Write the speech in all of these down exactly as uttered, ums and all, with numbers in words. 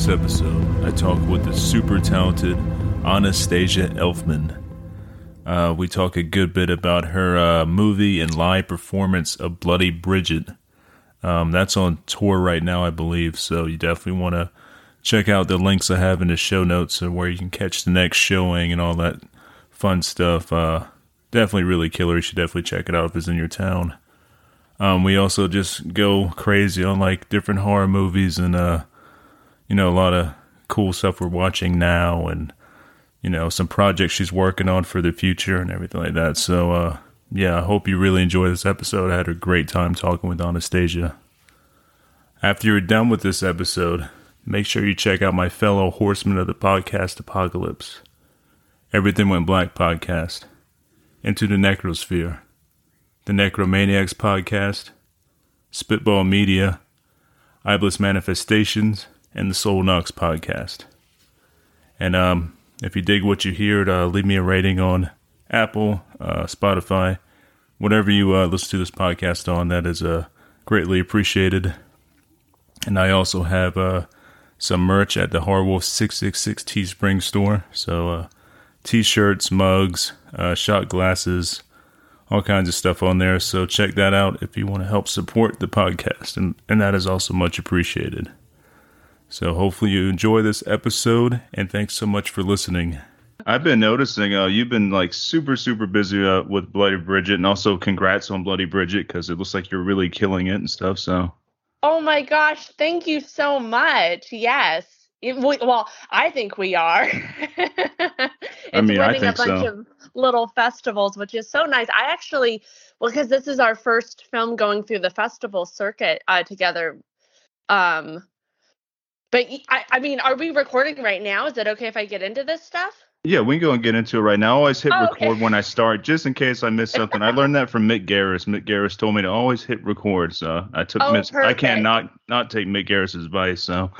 this episode, I talk with the super talented Anastasia Elfman. Uh, we talk a good bit about her uh, movie and live performance of Bloody Bridget. Um, that's on tour right now, I believe, so you definitely want to check out the links I have in the show notes and where you can catch the next showing and all that fun stuff. Uh, definitely really killer. You should definitely check it out if it's in your town. Um, we also just go crazy on like different horror movies and, uh, you know, a lot of cool stuff we're watching now and, you know, some projects she's working on for the future and everything like that. So, uh, yeah, I hope you really enjoy this episode. I had a great time talking with Anastasia. After you're done with this episode, make sure you check out my fellow horsemen of the podcast apocalypse, Everything Went Black podcast, Into the Necrosphere, The Necromaniacs Podcast, Spitball Media, Iblis Manifestations, and the Soul Knox Podcast. And um, if you dig what you hear, uh, leave me a rating on Apple, uh, Spotify, whatever you uh, listen to this podcast on. That is uh, greatly appreciated. And I also have uh, some merch at the Harwolf six six six Teespring store. So uh, t-shirts, mugs, uh, shot glasses, all kinds of stuff on there, so check that out if you want to help support the podcast, and, and that is also much appreciated. So hopefully you enjoy this episode, and thanks so much for listening. I've been noticing uh, you've been like super, super busy uh, with Bloody Bridget, and also congrats on Bloody Bridget, because it looks like you're really killing it and stuff, so. Oh my gosh, thank you so much, yes. It, we, well, I think we are. It's I mean, winning I think a bunch so. of little festivals, which is so nice. I actually, well, because this is our first film going through the festival circuit uh, together. Um, but I, I mean, are we recording right now? Is it okay if I get into this stuff? Yeah, we can go and get into it right now. I always hit oh, record okay. when I start, just in case I miss something. I learned that from Mick Garris. Mick Garris told me to always hit record, so I took. Oh, miss- I can't not, not take Mick Garris's advice. So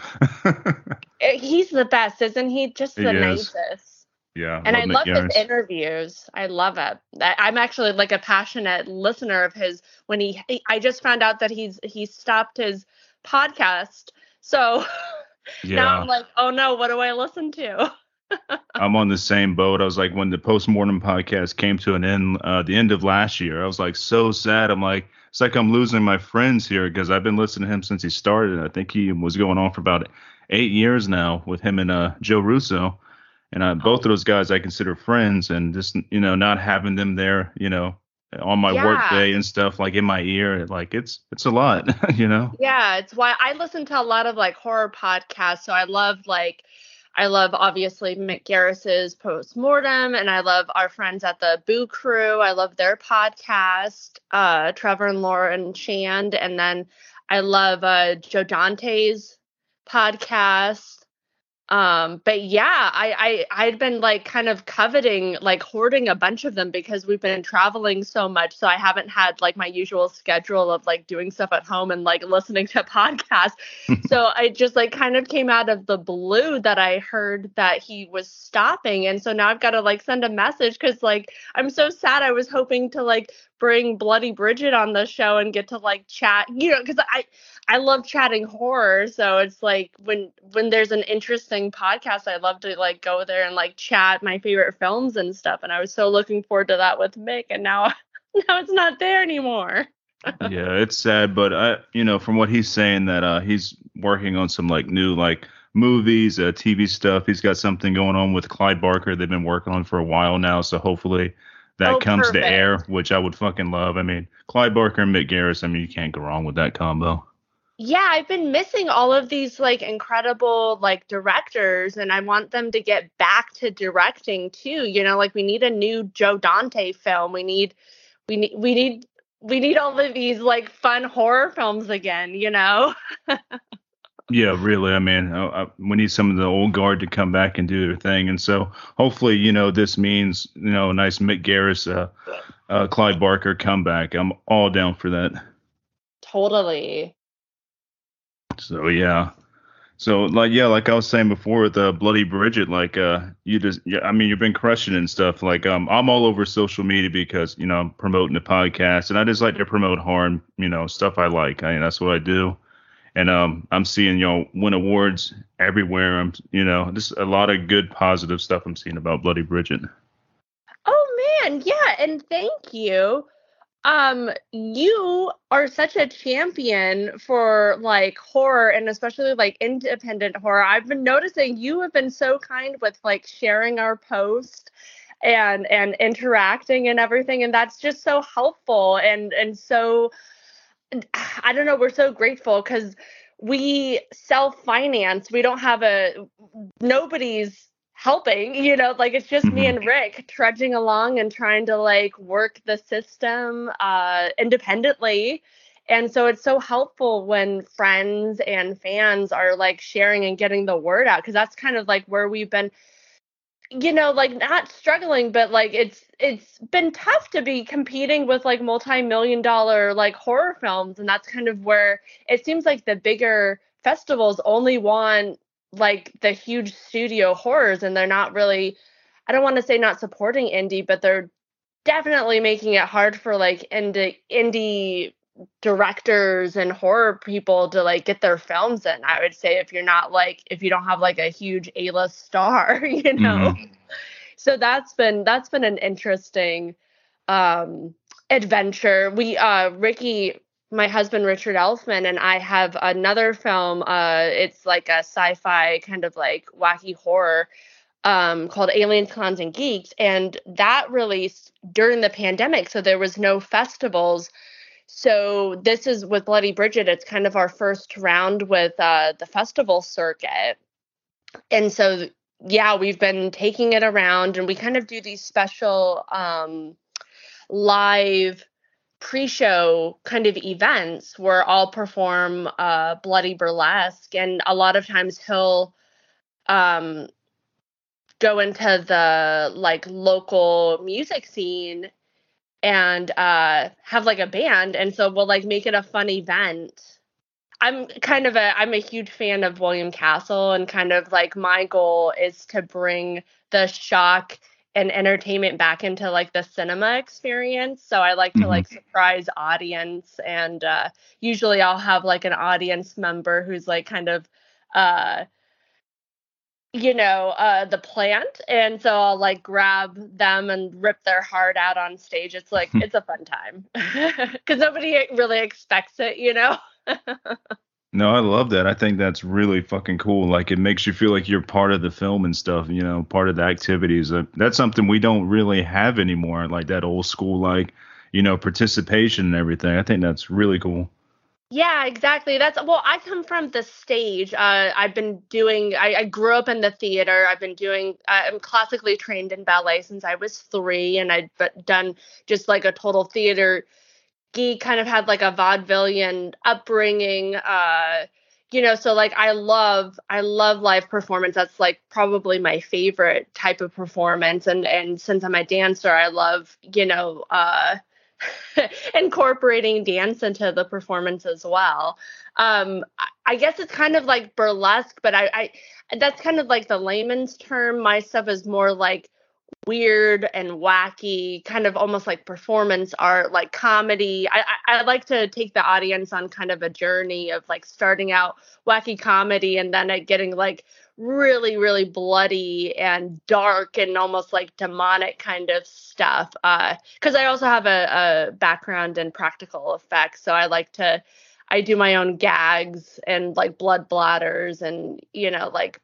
he's the best, isn't he? Just the he nicest. Is. Yeah, and love I Mick love Garris. His interviews. I love it. I'm actually like a passionate listener of his. When he, I just found out that he's he stopped his podcast, so yeah. Now I'm like, oh no, what do I listen to? I'm on the same boat. I was like, when the postmortem podcast came to an end, uh, the end of last year, I was like, so sad. I'm like, it's like I'm losing my friends here because I've been listening to him since he started. I think he was going on for about eight years now with him and uh, Joe Russo. And I, both of those guys I consider friends, and just, you know, not having them there, you know, on my yeah. work day and stuff, like in my ear, like it's it's a lot, you know? Yeah, it's why I listen to a lot of like horror podcasts. So I love like. I love, obviously, Mick Garris's Postmortem, and I love our friends at the Boo Crew. I love their podcast, uh, Trevor and Lauren Shand. And then I love uh, Joe Dante's podcast. Um, but, yeah, I, I, I'd been, like, kind of coveting, like, hoarding a bunch of them because we've been traveling so much. So I haven't had, like, my usual schedule of, like, doing stuff at home and, like, listening to podcasts. So I just, like, kind of came out of the blue that I heard that he was stopping. And so now I've got to, like, send a message because, like, I'm so sad. I was hoping to, like, bring Bloody Bridget on the show and get to, like, chat, you know, because I I love chatting horror. So it's like when when there's an interesting podcast, I love to like go there and like chat my favorite films and stuff. And I was so looking forward to that with Mick, and now now it's not there anymore. Yeah, it's sad, but I, you know, from what he's saying that uh, he's working on some like new like movies, uh, T V stuff. He's got something going on with Clive Barker they've been working on for a while now. So hopefully that oh, comes perfect. to air, which I would fucking love. I mean, Clive Barker and Mick Garris, I mean, you can't go wrong with that combo. Yeah, I've been missing all of these, like, incredible, like, directors, and I want them to get back to directing, too. You know, like, we need a new Joe Dante film. We need, we need, we need, we need all of these, like, fun horror films again, you know? Yeah, really. I mean, I, I, we need some of the old guard to come back and do their thing. And so hopefully, you know, this means, you know, a nice Mick Garris, uh, uh, Clive Barker comeback. I'm all down for that. Totally. So, yeah. So, like, yeah, like I was saying before with uh, Bloody Bridget, like, uh, you just, yeah, I mean, you've been crushing it and stuff. Like, um, I'm all over social media because, you know, I'm promoting the podcast, and I just like to promote horror, you know, stuff I like. I mean, that's what I do. And um, I'm seeing y'all win awards everywhere. I'm, you know, just a lot of good positive stuff I'm seeing about Bloody Bridget. Oh man, yeah, and thank you. Um, you are such a champion for like horror and especially like independent horror. I've been noticing you have been so kind with like sharing our post and and interacting and everything, and that's just so helpful and and so. I don't know. We're so grateful because we self-finance. We don't have a, nobody's helping, you know, like it's just me and Rick trudging along and trying to like work the system uh, independently. And so it's so helpful when friends and fans are like sharing and getting the word out, because that's kind of like where we've been, you know, like not struggling, but like it's it's been tough to be competing with like multi-million dollar like horror films. And that's kind of where it seems like the bigger festivals only want like the huge studio horrors, and they're not really, I don't want to say not supporting indie, but they're definitely making it hard for like indie indie directors and horror people to like get their films in. I would say if you're not like if you don't have like a huge A-list star, you know. Mm-hmm. So that's been that's been an interesting um adventure. We uh Ricky, my husband Richard Elfman, and I have another film, uh it's like a sci-fi kind of like wacky horror um called Aliens, Clowns, and Geeks, and that released during the pandemic, so there was no festivals. So this is with Bloody Bridget. It's kind of our first round with uh, the festival circuit. And so, yeah, we've been taking it around, and we kind of do these special um, live pre-show kind of events where I'll perform uh, Bloody Burlesque. And a lot of times he'll um, go into the like local music scene and uh have like a band, and so we'll like make it a fun event. I'm kind of a I'm a huge fan of William Castle, and kind of like my goal is to bring the shock and entertainment back into like the cinema experience. So I like to like surprise audience, and uh usually I'll have like an audience member who's like kind of uh you know, uh, the plant. And so I'll like grab them and rip their heart out on stage. It's like, it's a fun time because nobody really expects it, you know? No, I love that. I think that's really fucking cool. Like it makes you feel like you're part of the film and stuff, you know, part of the activities. Uh, that's something we don't really have anymore. Like that old school, like, you know, participation and everything. I think that's really cool. Yeah, exactly. That's well, I come from the stage. Uh, I've been doing I, I grew up in the theater. I've been doing I'm classically trained in ballet since I was three. And I'd done just like a total theater geek, kind of had like a vaudevillian upbringing. Uh, you know, so like I love I love live performance. That's like probably my favorite type of performance. And and since I'm a dancer, I love, you know, uh incorporating dance into the performance as well. Um, I guess it's kind of like burlesque, but I, I that's kind of like the layman's term. My stuff is more like weird and wacky, kind of almost like performance art, like comedy. I, I, I like to take the audience on kind of a journey of like starting out wacky comedy and then it getting like really, really bloody and dark and almost like demonic kind of stuff. Uh, cause I also have a, a background in practical effects. So I like to, I do my own gags and like blood bladders and, you know, like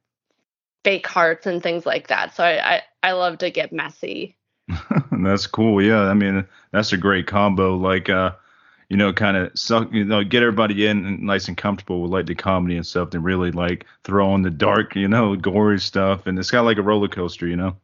fake hearts and things like that. So I, I, I love to get messy. That's cool. Yeah. I mean, that's a great combo. Like, uh, you know, kind of suck, you know, get everybody in and nice and comfortable with like the comedy and stuff, then really like throw on the dark, you know, gory stuff. And it's kind of like a roller coaster, you know?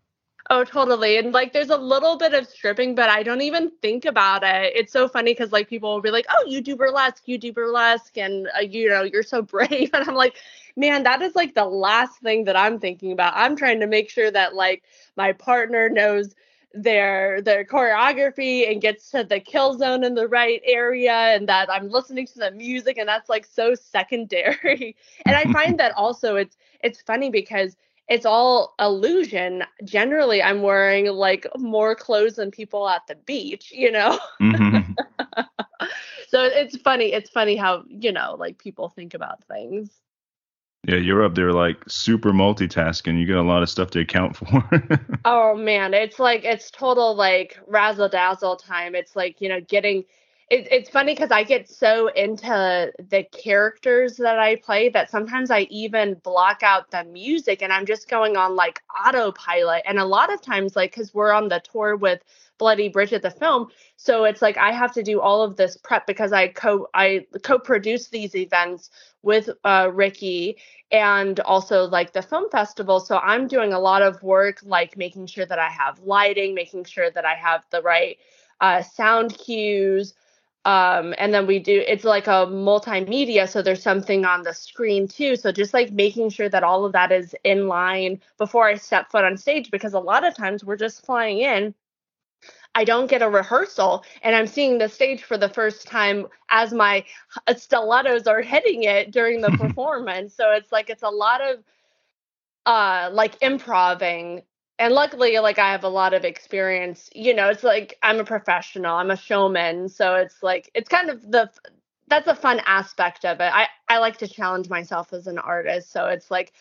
Oh, totally. And like, there's a little bit of stripping, but I don't even think about it. It's so funny because like people will be like, oh, you do burlesque, you do burlesque. And uh, you know, you're so brave. And I'm like, man, that is like the last thing that I'm thinking about. I'm trying to make sure that like my partner knows their their choreography and gets to the kill zone in the right area, and that I'm listening to the music, and that's like so secondary. And I find that also it's it's funny because it's all illusion. Generally, I'm wearing like more clothes than people at the beach, you know. Mm-hmm. So it's funny. It's funny how, you know, like people think about things. Yeah, you're up there like super multitasking. You got a lot of stuff to account for. Oh, man. It's like it's total like razzle dazzle time. It's like, you know, getting it, it's funny because I get so into the characters that I play that sometimes I even block out the music and I'm just going on like autopilot. And a lot of times, like, because we're on the tour with Bloody Bridget, the film. So it's like I have to do all of this prep because I co I co-produce these events with uh, Ricky and also like the film festival. So I'm doing a lot of work, like making sure that I have lighting, making sure that I have the right uh, sound cues. Um, and then we do, it's like a multimedia. So there's something on the screen too. So just like making sure that all of that is in line before I step foot on stage, because a lot of times we're just flying in. I don't get a rehearsal and I'm seeing the stage for the first time as my stilettos are hitting it during the performance. So it's like, it's a lot of uh, like improving. And luckily, like I have a lot of experience, you know, it's like, I'm a professional, I'm a showman. So it's like, it's kind of the, that's a fun aspect of it. I, I like to challenge myself as an artist. So it's like,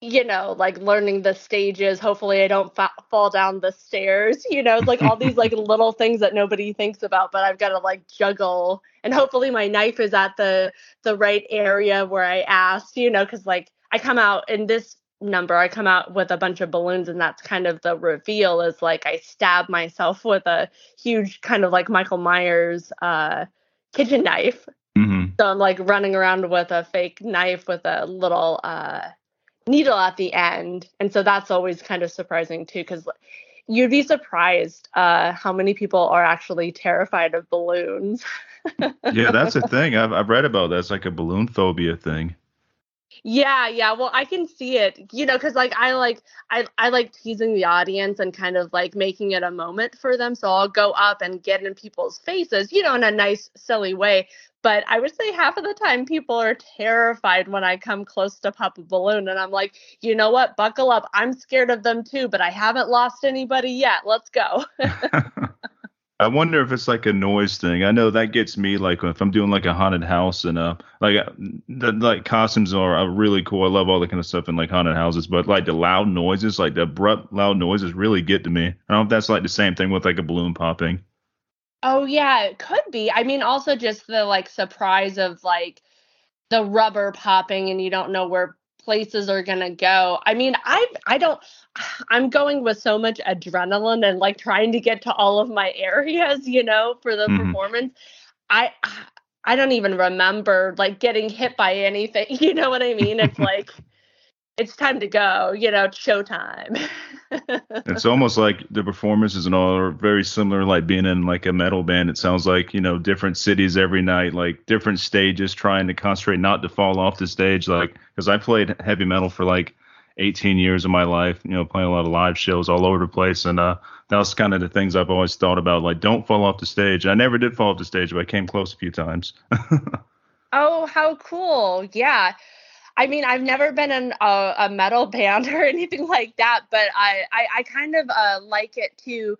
you know, like learning the stages. Hopefully I don't fa- fall down the stairs, you know, it's like all these like little things that nobody thinks about, but I've got to like juggle and hopefully my knife is at the, the right area where I asked, you know, cause like I come out in this number, I come out with a bunch of balloons and that's kind of the reveal is like, I stab myself with a huge kind of like Michael Myers uh, kitchen knife. Mm-hmm. So I'm like running around with a fake knife with a little, uh, needle at the end. And so that's always kind of surprising too, because you'd be surprised uh how many people are actually terrified of balloons. Yeah, that's a thing. I've, I've read about that. It's like a balloon phobia thing. Yeah, yeah. Well, I can see it, you know, because like I like I, I like teasing the audience and kind of like making it a moment for them. So I'll go up and get in people's faces, you know, in a nice, silly way. But I would say half of the time people are terrified when I come close to pop a balloon. And I'm like, you know what? Buckle up. I'm scared of them, too. But I haven't lost anybody yet. Let's go. I wonder if it's like a noise thing. I know that gets me, like if I'm doing like a haunted house and uh, like the like costumes are, are really cool. I love all that kind of stuff in like haunted houses, but like the loud noises, like the abrupt loud noises really get to me. I don't know if that's like the same thing with like a balloon popping. Oh, yeah, it could be. I mean, also just the like surprise of like the rubber popping and you don't know where places are going to go. I mean, I I don't I'm going with so much adrenaline and like trying to get to all of my areas, you know, for the mm-hmm. performance. I I don't even remember like getting hit by anything. You know what I mean? It's like it's time to go, you know, it's showtime. It's almost like the performances and all are very similar, like being in like a metal band. It sounds like, you know, different cities every night, like different stages, trying to concentrate not to fall off the stage. Like, because I played heavy metal for like eighteen years of my life, you know, playing a lot of live shows all over the place. And uh, that was kind of the things I've always thought about, like, don't fall off the stage. I never did fall off the stage, but I came close a few times. Oh, how cool. Yeah. I mean, I've never been in a, a metal band or anything like that, but I, I, I kind of uh, like it to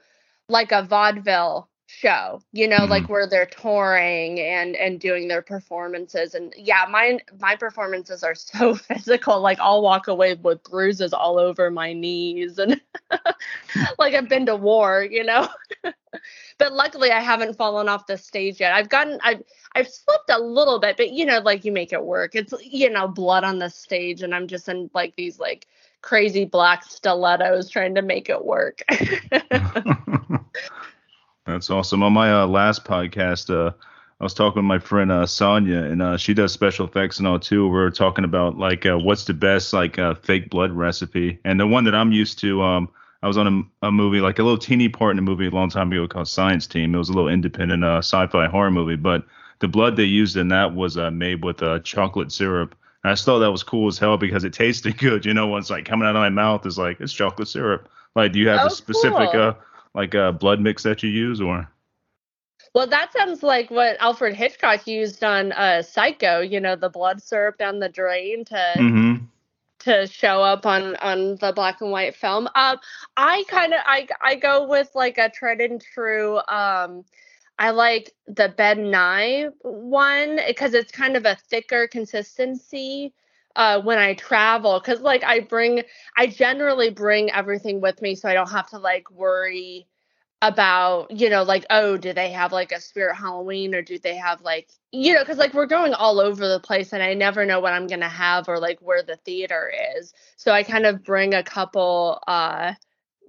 like a vaudeville show, you know, mm-hmm. like where they're touring and, and doing their performances. And yeah, my, my performances are so physical. Like I'll walk away with bruises all over my knees and like I've been to war, you know, but luckily I haven't fallen off the stage yet. I've gotten, I've, I've slipped a little bit, but you know, like you make it work. It's, you know, blood on the stage and I'm just in like these like crazy black stilettos trying to make it work. That's awesome. On my uh, last podcast, uh, I was talking with my friend uh, Sonia, and uh, she does special effects and all too. We were talking about like uh, what's the best like uh, fake blood recipe, and the one that I'm used to. Um, I was on a, a movie, like a little teeny part in a movie a long time ago called Science Team. It was a little independent uh, sci-fi horror movie, but the blood they used in that was uh, made with uh, chocolate syrup. And I just thought that was cool as hell because it tasted good. You know, when it's like coming out of my mouth, it's like it's chocolate syrup. Like, do you have oh, a specific? Cool. Uh, Like a blood mix that you use, or? Well, that sounds like what Alfred Hitchcock used on uh, Psycho. You know, the blood syrup down the drain to mm-hmm. to show up on, on the black and white film. Um, I kind of I I go with like a tried and true um I like the Ben Nye one because it's kind of a thicker consistency uh, when I travel. Because, like, I bring, I generally bring everything with me so I don't have to, like, worry about, you know, like, oh, do they have, like, a Spirit Halloween or do they have, like, you know, because, like, we're going all over the place and I never know what I'm going to have or, like, where the theater is. So I kind of bring a couple uh,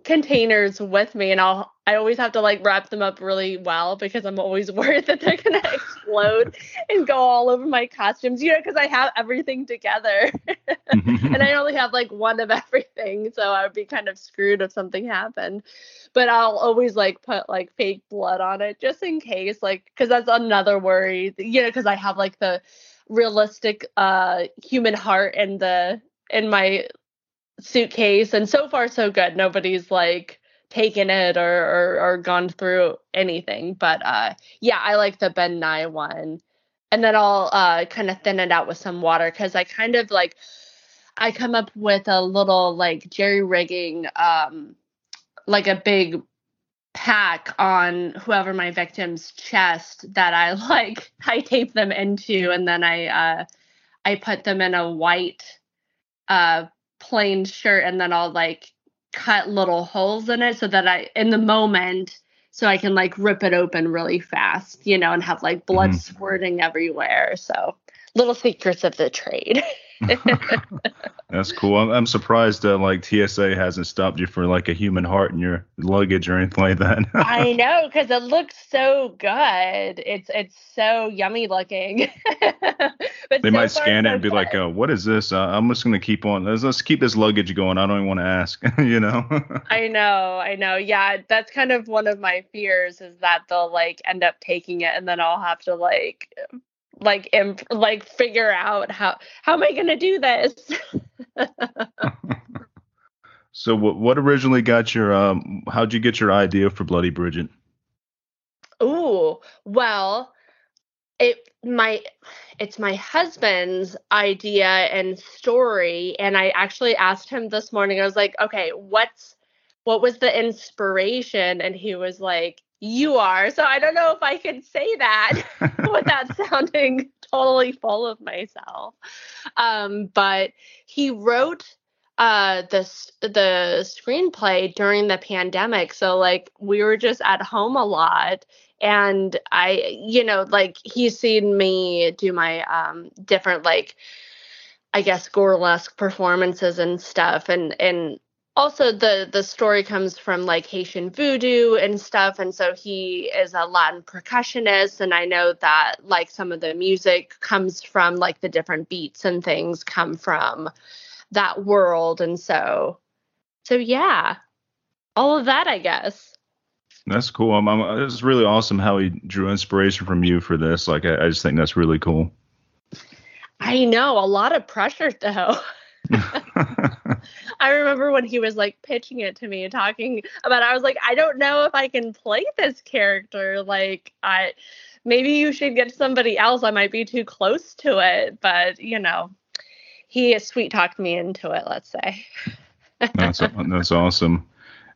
containers with me and I'll, I always have to, like, wrap them up really well because I'm always worried that they're going to explode and go all over my costumes, you know, because I have everything together and I only have, like, one of everything. So I would be kind of screwed if something happened. But I'll always, like, put, like, fake blood on it just in case, like, because that's another worry, you know, because I have, like, the realistic uh, human heart in the in my suitcase. And so far, so good. Nobody's, like, taken it or, or or gone through anything, but uh yeah I like the Ben Nye one, and then I'll uh kind of thin it out with some water because I kind of like I come up with a little like jerry rigging um like a big pack on whoever my victim's chest that I like I tape them into, and then I uh I put them in a white uh plain shirt, and then I'll like cut little holes in it so that I in the moment so I can like rip it open really fast, you know, and have like blood mm-hmm. squirting everywhere. So little secrets of the trade. That's cool. I'm, I'm surprised that like T S A hasn't stopped you for like a human heart in your luggage or anything like that. I know, because it looks so good. It's it's so yummy looking. But they so might scan it so and be good. Like, oh, what is this? Uh, I'm just gonna keep on. Let's, let's keep this luggage going. I don't even want to ask. You know. I know. I know. Yeah, that's kind of one of my fears is that they'll like end up taking it, and then I'll have to like. like imp- like figure out how how am I gonna do this. So what what originally got your um how'd you get your idea for Bloody Bridget? Ooh, well it my it's my husband's idea and story, and I actually asked him this morning. I was like, okay, what's what was the inspiration? And he was like, you are. So I don't know if I can say that without sounding totally full of myself. Um, but he wrote uh, the, the screenplay during the pandemic. So like we were just at home a lot. And I, you know, like he's seen me do my um, different like, I guess, burlesque performances and stuff. And, and, also, the, the story comes from, like, Haitian voodoo and stuff, and so he is a Latin percussionist, and I know that, like, some of the music comes from, like, the different beats and things come from that world, and so, so yeah, all of that, I guess. That's cool. I'm, I'm, it's really awesome how he drew inspiration from you for this. Like, I, I just think that's really cool. I know, a lot of pressure, though. I remember when he was like pitching it to me and talking about it, I was like, I don't know if I can play this character. Like, I maybe you should get somebody else. I might be too close to it. But, you know, he sweet talked me into it, let's say. that's, that's awesome.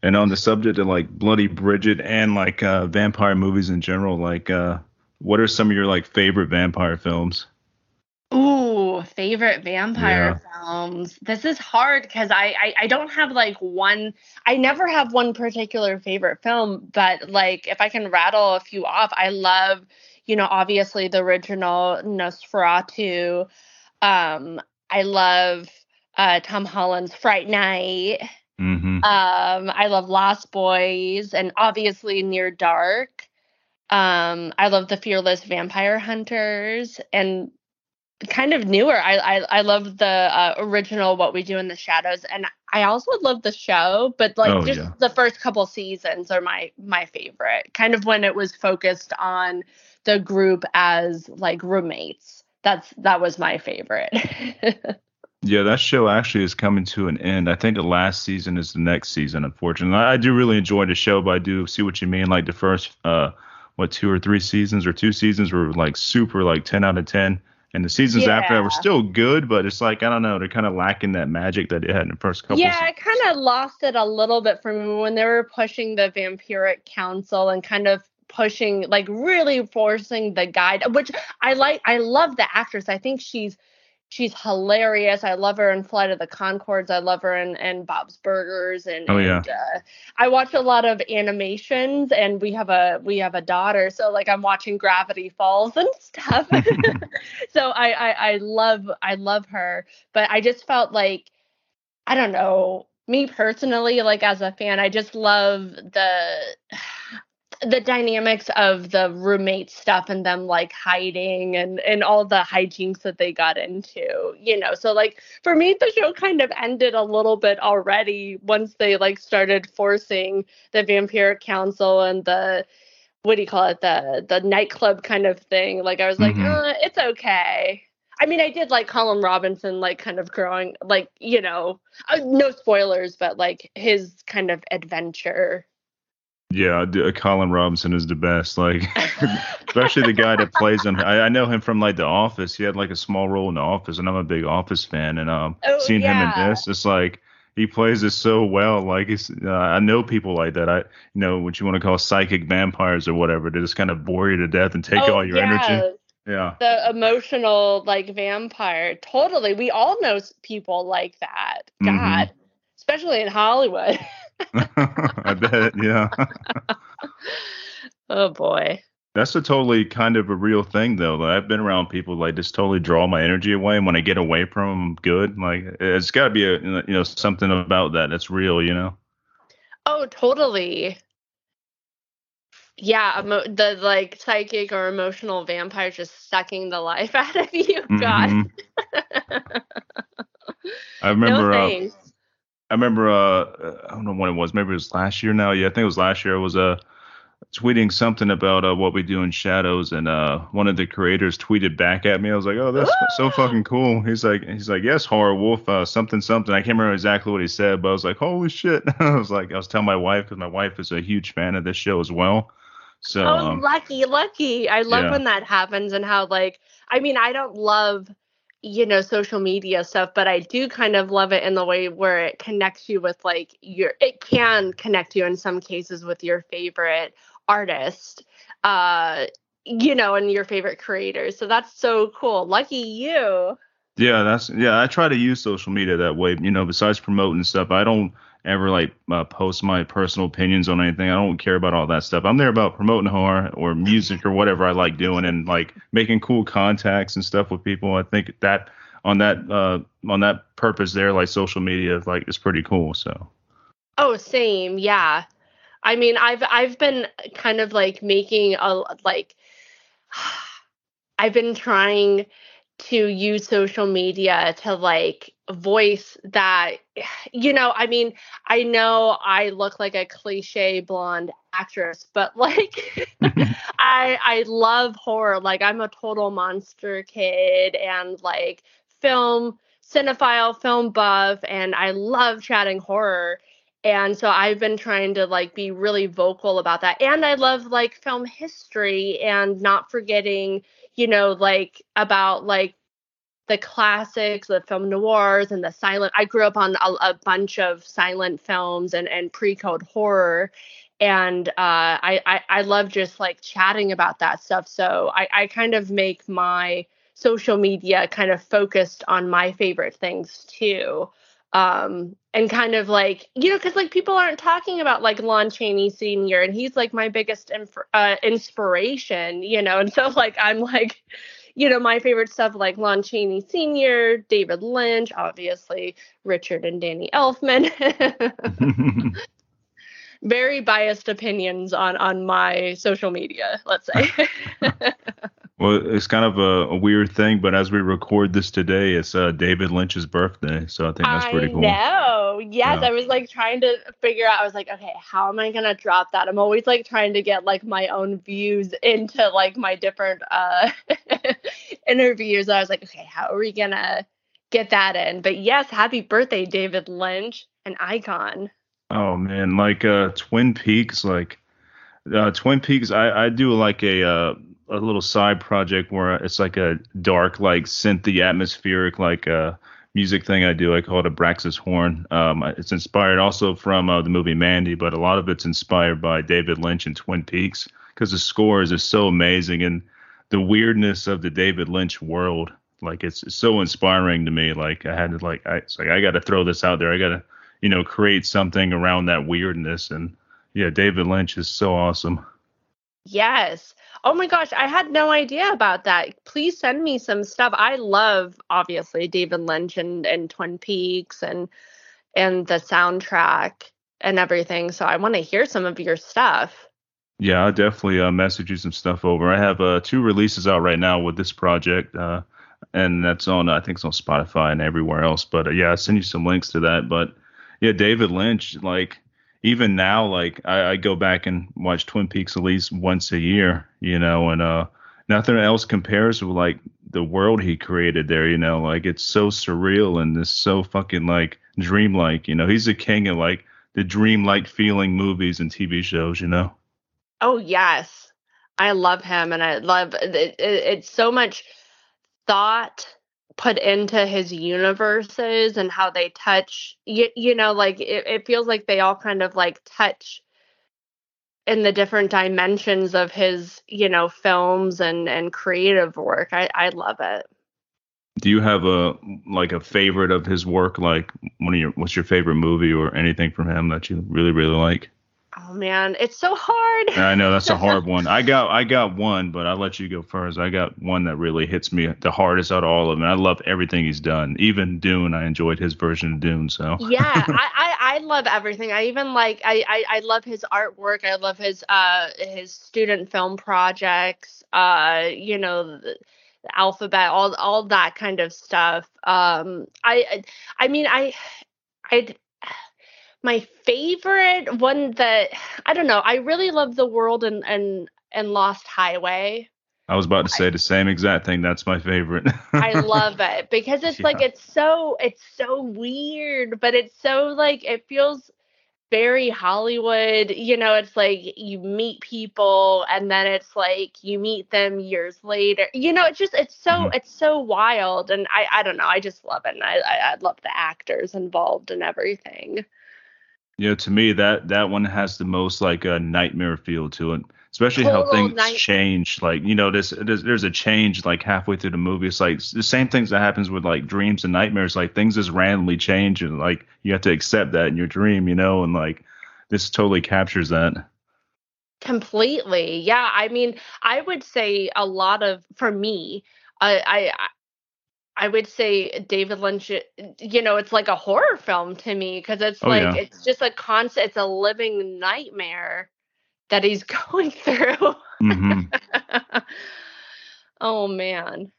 And on the subject of like Bloody Bridget and like uh, vampire movies in general, like uh, what are some of your like favorite vampire films? Ooh, favorite vampire yeah. films. This is hard because I, I, I don't have like one. I never have one particular favorite film, but like if I can rattle a few off, I love, you know, obviously the original Nosferatu. Um, I love uh, Tom Holland's Fright Night. Mm-hmm. Um, I love Lost Boys and obviously Near Dark. Um, I love The Fearless Vampire Hunters and kind of newer. I I, I love the uh, original What We Do in the Shadows, and I also love the show, but like oh, just yeah. the first couple seasons are my my favorite. Kind of when it was focused on the group as like roommates. That's that was my favorite. Yeah, that show actually is coming to an end. I think the last season is the next season. Unfortunately, I, I do really enjoy the show, but I do see what you mean. Like the first uh, what two or three seasons or two seasons were like super like ten out of ten. And the seasons yeah. after that were still good, but it's like, I don't know, they're kind of lacking that magic that it had in the first couple. Yeah, seasons. I kind of lost it a little bit from when they were pushing the vampiric council and kind of pushing, like really forcing the guy, which I like. I love the actress. I think she's she's hilarious. I love her in Flight of the Conchords. I love her in, in Bob's Burgers. And, oh, yeah. and uh, I watch a lot of animations, and we have a we have a daughter, so like I'm watching Gravity Falls and stuff. So I, I I love I love her, but I just felt like, I don't know. Me personally, like as a fan, I just love the the dynamics of the roommate stuff and them like hiding and, and all the hijinks that they got into, you know. So like for me, the show kind of ended a little bit already once they like started forcing the vampiric council and the, what do you call it, the the nightclub kind of thing. Like I was mm-hmm. like, uh, it's okay. I mean, I did like Colin Robinson, like kind of growing, like, you know, uh, no spoilers, but like his kind of adventure. Yeah, d- Colin Robinson is the best, like, especially the guy that plays him. I, I know him from like The Office. He had like a small role in The Office, and I'm a big Office fan. And um, oh, seeing yeah. him in this, it's like he plays it so well. Like, it's, uh, I know people like that. I, you know, what you want to call psychic vampires or whatever. They just kind of bore you to death and take oh, all your yeah. energy. Yeah. The emotional, like, vampire. Totally. We all know people like that. God. Mm-hmm. Especially in Hollywood. I bet, yeah. Oh, boy. That's a totally kind of a real thing, though. Like, I've been around people, like, just totally draw my energy away. And when I get away from them, I'm good. Like, it's got to be, a, you know, something about that that's real, you know? Oh, totally. Yeah, emo- the like psychic or emotional vampire just sucking the life out of you. God. Mm-hmm. I remember. No thanks. Uh, I remember. Uh, I don't know when it was. Maybe it was last year. Now, yeah, I think it was last year. I was uh tweeting something about uh, what we do in shadows, and uh, one of the creators tweeted back at me. I was like, "Oh, that's so fucking cool." He's like, "He's like, yes, horror wolf, uh, something, something." I can't remember exactly what he said, but I was like, "Holy shit!" I was like, I was telling my wife, because my wife is a huge fan of this show as well. So, oh, um, lucky, lucky. I love yeah. when that happens, and how, like, I mean, I don't love, you know, social media stuff, but I do kind of love it in the way where it connects you with, like, your, it can connect you in some cases with your favorite artist, uh, you know, and your favorite creators. So that's so cool. Lucky you. Yeah, that's, yeah, I try to use social media that way, you know, besides promoting stuff. I don't ever like uh, post my personal opinions on anything. I don't care about all that stuff. I'm there about promoting horror or music or whatever I like doing, and like making cool contacts and stuff with people. I think that on that uh, on that purpose there, like social media, like, is pretty cool. So. Oh, same. Yeah. I mean, I've I've been kind of like making a like I've been trying to use social media to like voice that, you know, I mean, I know I look like a cliche blonde actress, but like I I love horror. Like, I'm a total monster kid, and like film cinephile, film buff, and I love chatting horror. And so I've been trying to like be really vocal about that. And I love like film history, and not forgetting, you know, like about like the classics, the film noirs and the silent. I grew up on a, a bunch of silent films and, and pre-code horror. And uh, I, I, I love just like chatting about that stuff. So I, I kind of make my social media kind of focused on my favorite things too. Um, and kind of like, you know, because like people aren't talking about like Lon Chaney Senior and he's like my biggest inf- uh, inspiration, you know. And so like I'm like, you know, my favorite stuff like Lon Chaney Senior, David Lynch, obviously Richard and Danny Elfman. Very biased opinions on on my social media, let's say. Well, it's kind of a, a weird thing, but as we record this today, it's uh, David Lynch's birthday, so I think that's pretty cool. I know. Yes, yeah. I was like trying to figure out. I was like, okay, how am I gonna drop that? I'm always like trying to get like my own views into like my different uh, interviews. I was like, okay, how are we gonna get that in? But yes, happy birthday, David Lynch, an icon. Oh man, like uh, Twin Peaks, like uh, Twin Peaks. I I do like a. Uh, a little side project where it's like a dark, like synthy atmospheric, like uh music thing I do. I call it a Braxis horn. Um, it's inspired also from uh, the movie Mandy, but a lot of it's inspired by David Lynch and Twin Peaks. because the scores are so amazing and the weirdness of the David Lynch world. Like it's, it's so inspiring to me. Like I had to like, I, it's like, I got to throw this out there. I got to, you know, create something around that weirdness. And yeah, David Lynch is so awesome. Yes. Oh my gosh. I had no idea about that. Please send me some stuff. I love obviously David Lynch and, and Twin Peaks and, and the soundtrack and everything. So I want to hear some of your stuff. Yeah, I'll definitely uh, message you some stuff over. I have uh, two releases out right now with this project. Uh, and that's on, I think it's on Spotify and everywhere else. But uh, yeah, I'll send you some links to that. But yeah, David Lynch, like even now, like I, I go back and watch Twin Peaks at least once a year, you know, and uh, nothing else compares with like the world he created there, you know, like it's so surreal and it's so fucking like dreamlike, you know, he's the king of like the dreamlike feeling movies and T V shows, you know? Oh, yes. I love him. And I love it. it it's so much thought put into his universes and how they touch, you, you know, like it, it feels like they all kind of like touch in the different dimensions of his, you know, films and, and creative work. I, I love it. Do you have a, like a favorite of his work? Like one of your, what's your favorite movie or anything from him that you really, really like? Oh man, it's so hard. I know that's a hard one. I got, I got one, but I'll let you go first. I got one that really hits me the hardest out of all of them. I love everything he's done. Even Dune, I enjoyed his version of Dune. So yeah, I, I, I love everything. I even like, I, I, I love his artwork. I love his, uh, his student film projects. Uh, you know. The, Alphabet, all all that kind of stuff. Um, I, I mean, I, I, my favorite one that I don't know. I really love The World and and and Lost Highway. I was about to say I, the same exact thing. That's my favorite. I love it because it's yeah. like it's so it's so weird, but it's so like it feels very Hollywood. You know, it's like you meet people and then it's like you meet them years later. You know, it's just it's so mm-hmm. it's so wild. And I, I don't know. I just love it. And I, I love the actors involved and everything. You know, to me, that that one has the most like a nightmare feel to it, especially Total how things night- change. Like, you know, this there's, there's a change like halfway through the movie. It's like the same things that happens with like dreams and nightmares, like things just randomly change. And like you have to accept that in your dream, you know, and like this totally captures that. Completely. Yeah. I mean, I would say a lot of for me, I I, I I would say David Lynch, you know, it's like a horror film to me because it's oh, like, yeah. it's just a constant, it's a living nightmare that he's going through. mm-hmm. Oh, man.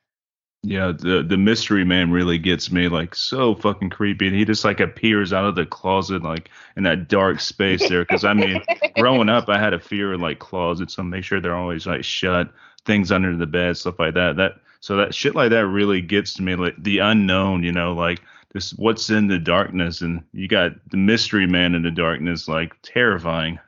Yeah, the, the mystery man really gets me like so fucking creepy. And he just like appears out of the closet, like in that dark space there. Because I mean, growing up, I had a fear of like closets. So make sure they're always like shut, things under the bed, stuff like that. That. So that shit like that really gets to me, like the unknown, you know, like this what's in the darkness. And you got the mystery man in the darkness, like terrifying.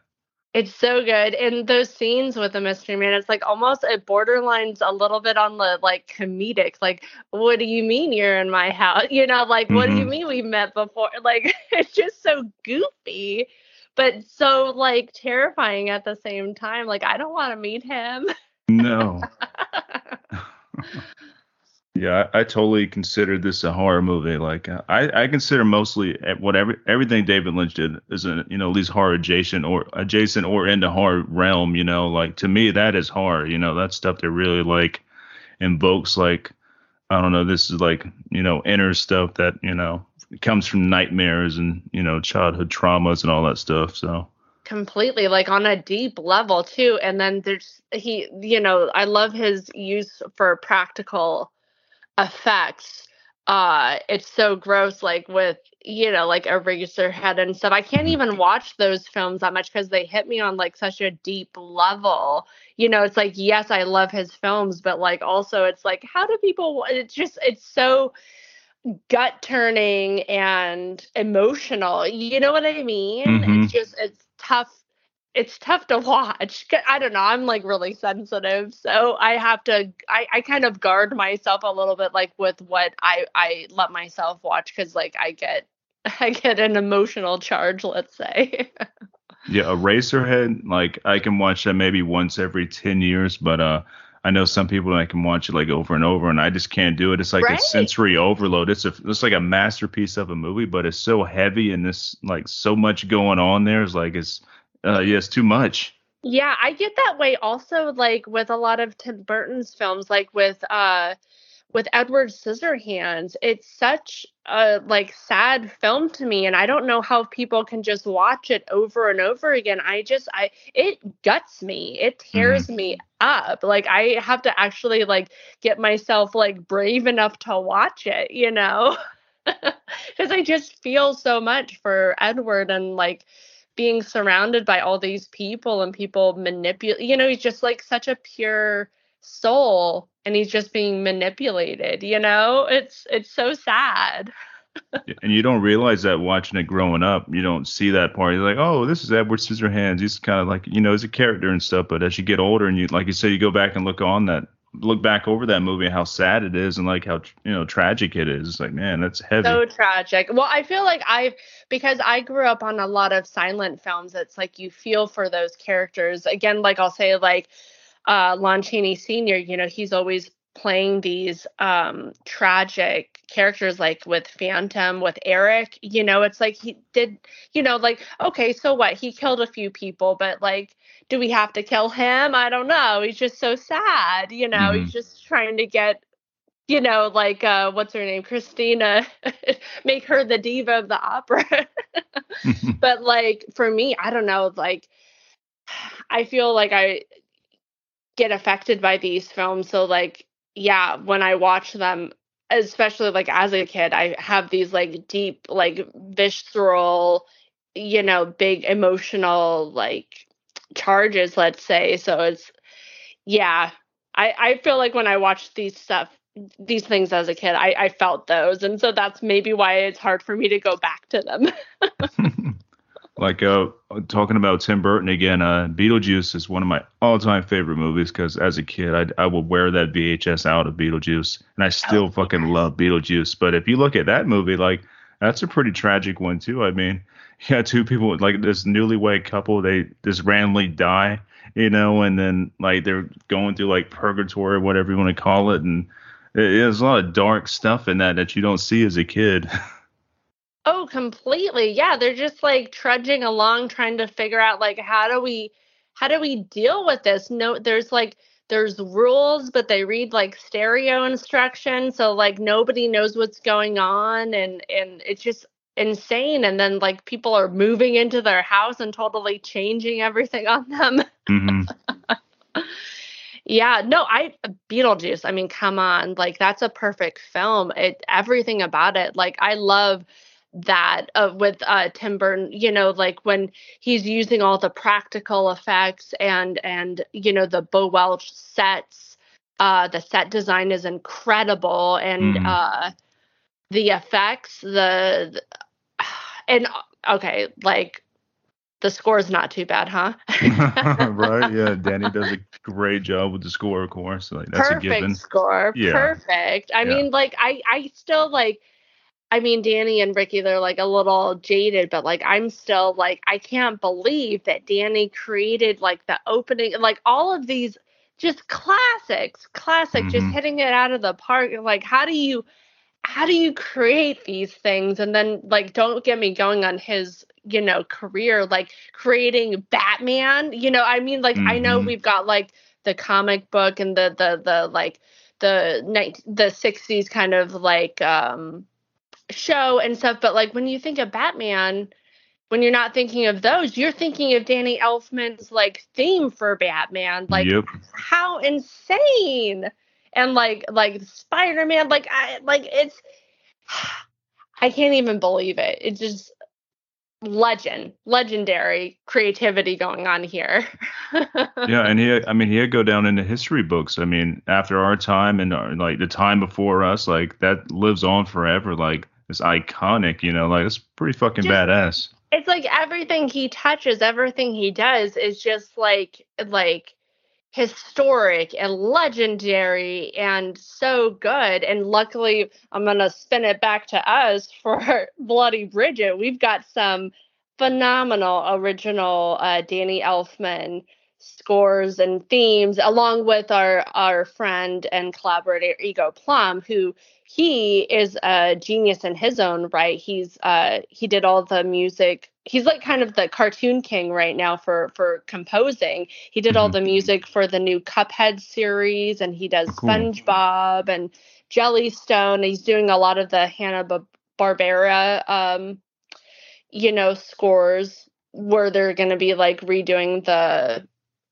It's so good. And those scenes with the mystery man, it's like almost it borderlines a little bit on the like comedic, like, what do you mean you're in my house? You know, like, mm-hmm. what do you mean we met before? Like, it's just so goofy, but so like terrifying at the same time. Like, I don't want to meet him. No. Yeah, I, I totally consider this a horror movie. Like I, I consider mostly whatever everything David Lynch did is a, you know, at least horror adjacent or adjacent or in the horror realm. You know, like to me that is horror. You know, that stuff that really like invokes like I don't know. This is like you know inner stuff that you know comes from nightmares and you know childhood traumas and all that stuff. So. Completely, like on a deep level too. And then there's he, you know, I love his use for practical effects. Uh, it's so gross, like with, you know, like Eraserhead and stuff. I can't even watch those films that much because they hit me on like such a deep level. You know, it's like, yes, I love his films, but like also it's like, how do people, it's just, it's so gut turning and emotional. You know what I mean? Mm-hmm. It's just, it's, tough it's tough to watch. I don't know, I'm like really sensitive, so I have to I, I kind of guard myself a little bit like with what I I let myself watch because like I get I get an emotional charge, let's say. Yeah, Eraserhead, like I can watch that maybe once every ten years, but uh, I know some people that can watch it like over and over, and I just can't do it. It's like right. a sensory overload. It's a, it's like a masterpiece of a movie, but it's so heavy and this like so much going on there. It's like it's uh, yeah, it's too much. Yeah, I get that way also, like with a lot of Tim Burton's films, like with uh, with Edward Scissorhands. It's such a like sad film to me, and I don't know how people can just watch it over and over again. I just I it guts me. It tears mm-hmm. me up. Like I have to actually like get myself like brave enough to watch it, you know, because I just feel so much for Edward and like being surrounded by all these people and people manipulate, you know, he's just like such a pure soul and he's just being manipulated, you know, it's, it's so sad. And you don't realize that watching it growing up, you don't see that part. You're like, oh, this is Edward Scissorhands. He's kind of like, you know, he's a character and stuff, but as you get older and you, like you said, you go back and look on that, look back over that movie and how sad it is and like how, you know, tragic it is. It's like, man, that's heavy. So tragic. Well, I feel like I've, because I grew up on a lot of silent films, it's like you feel for those characters. Again, like I'll say like uh, Lon Chaney Senior, you know, he's always playing these um, tragic characters, like with Phantom, with Eric, you know, it's like he did, you know, like, okay, so what? He killed a few people, but like, do we have to kill him? I don't know. He's just so sad, you know, mm-hmm. he's just trying to get, you know, like, uh, what's her name? Christina, make her the diva of the opera. But like, for me, I don't know, like, I feel like I get affected by these films. So like, yeah, when I watch them, especially like as a kid, I have these like deep, like visceral, you know, big emotional like charges, let's say. So it's, yeah, I, I feel like when I watched these stuff, these things as a kid, I, I felt those. And so that's maybe why it's hard for me to go back to them. Like uh, talking about Tim Burton again, uh, Beetlejuice is one of my all-time favorite movies because as a kid, I I would wear that V H S out of Beetlejuice, and I still oh, fucking yeah. love Beetlejuice. But if you look at that movie, like that's a pretty tragic one too. I mean, yeah, two people like this newlywed couple, they just randomly die, you know, and then like they're going through like purgatory, whatever you want to call it, and there's it, a lot of dark stuff in that that you don't see as a kid. Oh, completely. Yeah, they're just like trudging along trying to figure out like how do we how do we deal with this? No, there's like there's rules, but they read like stereo instructions, so like nobody knows what's going on and and it's just insane. And then like people are moving into their house and totally changing everything on them. Mm-hmm. Yeah, no, I Beetlejuice. I mean, come on. Like that's a perfect film. It everything about it. Like I love that uh, with uh, Tim Burton, you know, like when he's using all the practical effects and, and you know, the Beau Welch sets, uh, the set design is incredible. And mm. uh, the effects, the, the, and okay, like the score is not too bad, huh? Right, yeah, Danny does a great job with the score, of course. Like that's perfect a given. Score, yeah. Perfect. I yeah. mean, like, I, I still like, I mean, Danny and Ricky, they're like a little jaded, but like, I'm still like, I can't believe that Danny created like the opening, like all of these just classics, classic, mm-hmm. just hitting it out of the park. Like, how do you, how do you create these things? And then like, don't get me going on his, you know, career, like creating Batman, you know, I mean, like, mm-hmm. I know we've got like the comic book and the, the, the, like the night, the sixties kind of like, um, show and stuff, but like when you think of Batman, when you're not thinking of those, you're thinking of Danny Elfman's like theme for Batman, like yep. how insane, and like like Spider-Man, like I like it's I can't even believe it. It's just legend, legendary creativity going on here. Yeah, and he, I mean, he'd go down into history books. I mean, after our time and our, like the time before us, like that lives on forever. Like. It's iconic, you know, like it's pretty fucking just, badass. It's like everything he touches, everything he does is just like, like historic and legendary and so good. And luckily I'm going to spin it back to us for Bloody Bridget. We've got some phenomenal original uh, Danny Elfman scores and themes, along with our, our friend and collaborator Ego Plum, who he is a genius in his own right. He's uh, he did all the music. He's like kind of the cartoon king right now for, for composing. He did all the music for the new Cuphead series, and he does cool. SpongeBob and Jellystone. He's doing a lot of the Hanna-Barbera, um, you know, scores where they're going to be like redoing the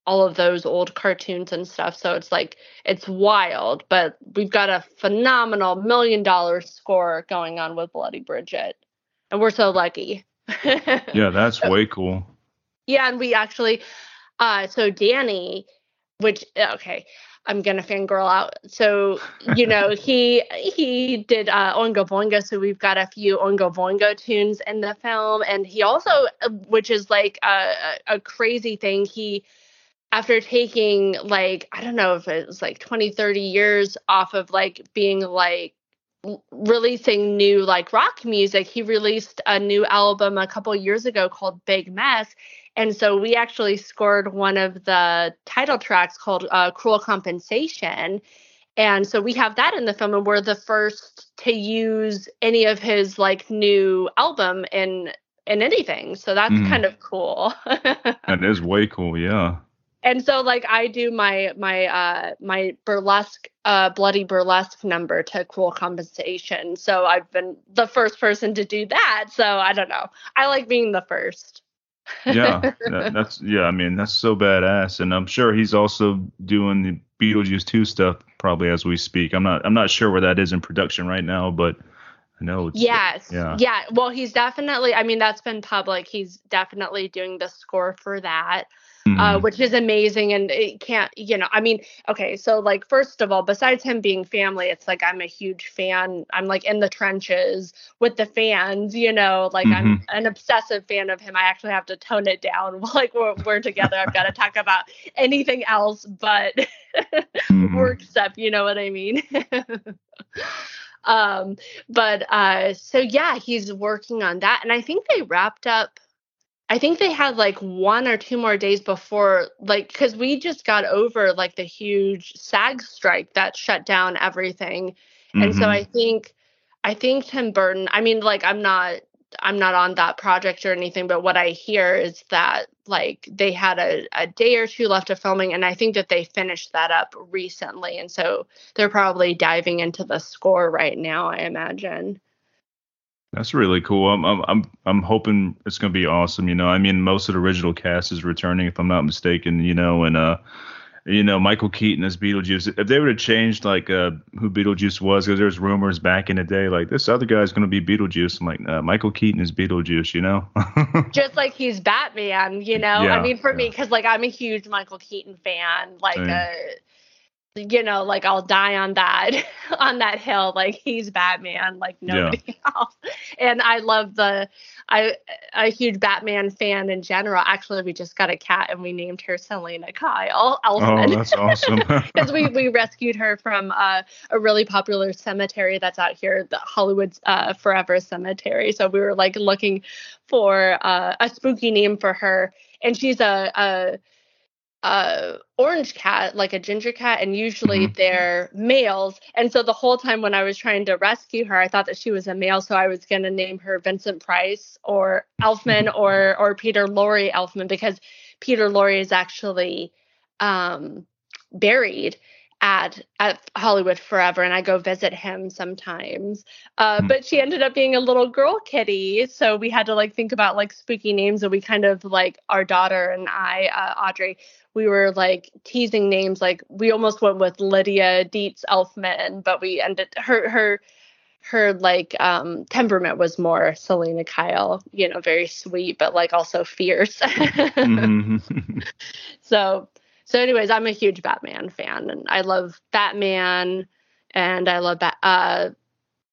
all of those old cartoons and stuff. So it's like, it's wild, but we've got a phenomenal million dollar score going on with Bloody Bridget. And we're so lucky. Yeah, that's so, way cool. Yeah. And we actually, uh, so Danny, which, okay, I'm going to fangirl out. So, you know, he, he did uh, Oingo Boingo. So we've got a few Oingo Boingo tunes in the film. And he also, which is like a, a crazy thing. He, after taking like, I don't know if it was like twenty, thirty years off of like being like releasing new like rock music, he released a new album a couple years ago called Big Mess. And so we actually scored one of the title tracks called uh, Cruel Compensation. And so we have that in the film, and we're the first to use any of his like new album in, in anything. So that's mm. kind of cool. That is way cool. Yeah. And so like I do my, my, uh, my burlesque, uh, Bloody Burlesque number to Cruel Compensation. So I've been the first person to do that. So I don't know. I like being the first. Yeah, that, that's yeah. I mean, that's so badass, and I'm sure he's also doing the Beetlejuice two stuff probably as we speak. I'm not, I'm not sure where that is in production right now, but I know. It's, yes. Yeah. yeah. Well, he's definitely. I mean, that's been public. He's definitely doing the score for that, mm-hmm. uh, which is amazing, and it can't. You know, I mean, okay. So, like, first of all, besides him being family, it's like I'm a huge fan. I'm like in the trenches with the fans. You know, like mm-hmm. I'm an obsessive fan of him. I actually have to tone it down. Like we're, we're together. I've got to talk about anything else but mm-hmm. work stuff. You know what I mean? Um, but, uh, so yeah, he's working on that. And I think they wrapped up, I think they had like one or two more days before, like, cause we just got over like the huge SAG strike that shut down everything. Mm-hmm. And so I think, I think Tim Burton, I mean, like, I'm not, I'm not on that project or anything, but what I hear is that like they had a, a day or two left of filming, and I think that they finished that up recently. And so they're probably diving into the score right now, I imagine. That's really cool. I'm, I'm, I'm, I'm hoping it's going to be awesome. You know, I mean, most of the original cast is returning, if I'm not mistaken, you know, and, uh, you know, Michael Keaton as Beetlejuice. If they would have changed like uh, who Beetlejuice was, because there's rumors back in the day like this other guy's going to be Beetlejuice. I'm like, uh, Michael Keaton is Beetlejuice, you know? Just like he's Batman, you know? Yeah, I mean, for yeah. me, because like I'm a huge Michael Keaton fan. Like, uh, you know, like I'll die on that on that hill. Like he's Batman, like nobody yeah. else. And I love the. I a huge Batman fan in general. Actually, we just got a cat and we named her Selena Kyle Elfman. Oh, that's awesome. Because we, we rescued her from uh, a really popular cemetery that's out here, the Hollywood's uh, Forever Cemetery. So we were like looking for uh, a spooky name for her. And she's a, a, a orange cat, like a ginger cat. And usually mm-hmm. they're males. And so the whole time when I was trying to rescue her, I thought that she was a male. So I was going to name her Vincent Price or Elfman or, or Peter Lorre Elfman, because Peter Lorre is actually um, buried at, at Hollywood Forever. And I go visit him sometimes. Uh, mm-hmm. But she ended up being a little girl kitty. So we had to like think about like spooky names. And we kind of like our daughter and I, uh, Audrey, we were like teasing names. Like we almost went with Lydia Dietz Elfman, but we ended her, her, her like um, temperament was more Selena Kyle, you know, very sweet, but like also fierce. mm-hmm. So, so anyways, I'm a huge Batman fan, and I love Batman, and I love ba- uh,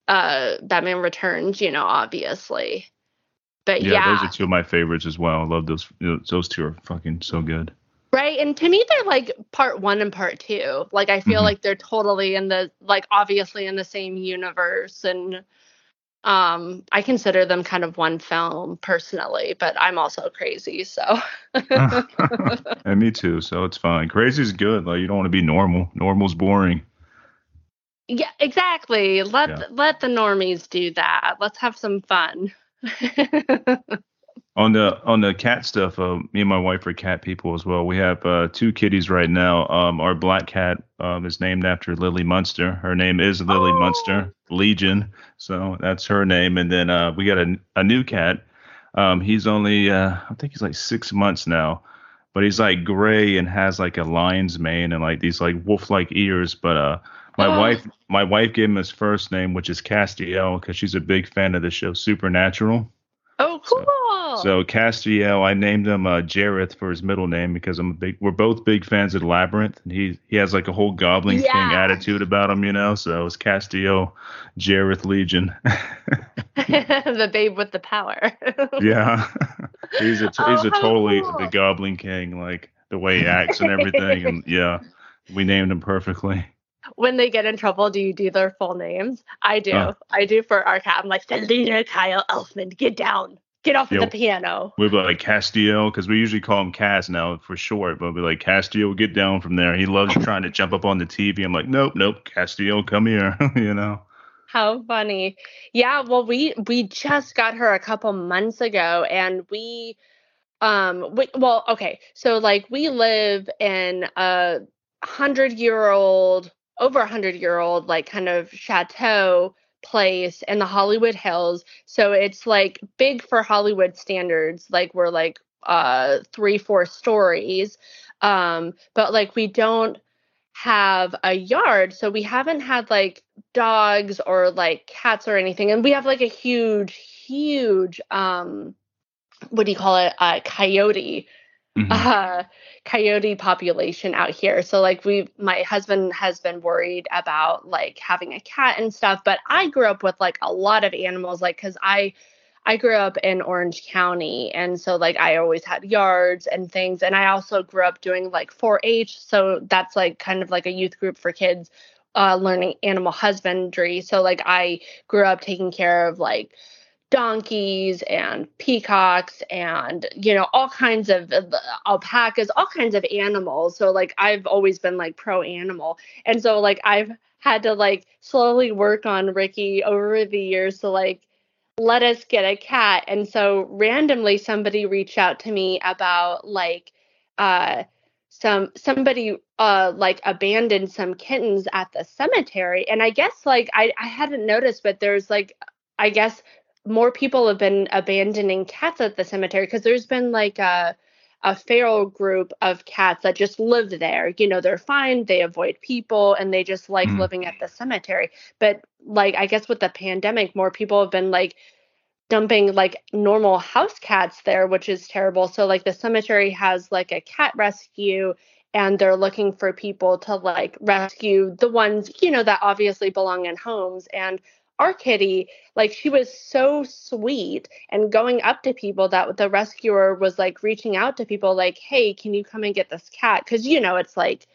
uh, Batman Returns, you know, obviously. But yeah, yeah, those are two of my favorites as well. I love those. Those two are fucking so good. Right. And to me, they're like part one and part two. Like, I feel mm-hmm. like they're totally in the, like, obviously in the same universe. And Um, I consider them kind of one film personally, but I'm also crazy, so. And me too, so it's fine. Crazy's good. Like, you don't want to be normal. Normal's boring. Yeah, exactly. Let yeah. let the normies do that. Let's have some fun. On the on the cat stuff, uh, me and my wife are cat people as well. We have uh, two kitties right now. Um, our black cat um, is named after Lily Munster. Her name is Lily oh. Munster Legion, so that's her name. And then uh, we got a, a new cat. Um, he's only uh, I think he's like six months now, but he's like gray and has like a lion's mane and like these like wolf-like ears. But uh, my oh. wife my wife gave him his first name, which is Castiel, because she's a big fan of the show Supernatural. Oh, cool. So, So Castiel, I named him uh, Jareth for his middle name because I'm a big. We're both big fans of Labyrinth, and he he has like a whole goblin yeah. king attitude about him, you know. So it's Castiel, Jareth Legion. The babe with the power. Yeah, he's a t- oh, he's a totally cool. the goblin king, like the way he acts and everything, and yeah, we named him perfectly. When they get in trouble, do you do their full names? I do, uh, I do for our cat. I'm like Selena Kyle Elfman, get down. Get off yeah, of the piano. We'd be like, Castiel, because we usually call him Cass now for short, but we'd be like, Castiel, get down from there. He loves trying to jump up on the T V. I'm like, nope, nope, Castiel, come here, you know. How funny. Yeah, well, we we just got her a couple months ago, and we, um, we, well, okay, so, like, we live in a hundred-year-old, over hundred-year-old, like, kind of chateau place in the Hollywood Hills, so it's like big for Hollywood standards, like we're like uh three four stories, um but like we don't have a yard, so we haven't had like dogs or like cats or anything, and we have like a huge huge um what do you call it uh coyote Mm-hmm. uh coyote population out here, so like we my husband has been worried about like having a cat and stuff, but I grew up with like a lot of animals, like because I I grew up in Orange County, and so like I always had yards and things, and I also grew up doing like four H, so that's like kind of like a youth group for kids uh learning animal husbandry, so like I grew up taking care of like donkeys and peacocks and, you know, all kinds of uh, alpacas, all kinds of animals. So like I've always been like pro animal. And so like I've had to like slowly work on Ricky over the years to like let us get a cat. And so randomly somebody reached out to me about like uh some somebody uh like abandoned some kittens at the cemetery. And I guess like I, I hadn't noticed, but there's like I guess more people have been abandoning cats at the cemetery because there's been like a a feral group of cats that just live there. You know, they're fine. They avoid people and they just like mm. living at the cemetery. But like, I guess with the pandemic, more people have been like dumping like normal house cats there, which is terrible. So like the cemetery has like a cat rescue and they're looking for people to like rescue the ones, you know, that obviously belong in homes. And our kitty, like she was so sweet and going up to people that the rescuer was like reaching out to people like, hey, can you come and get this cat? Because, you know, it's like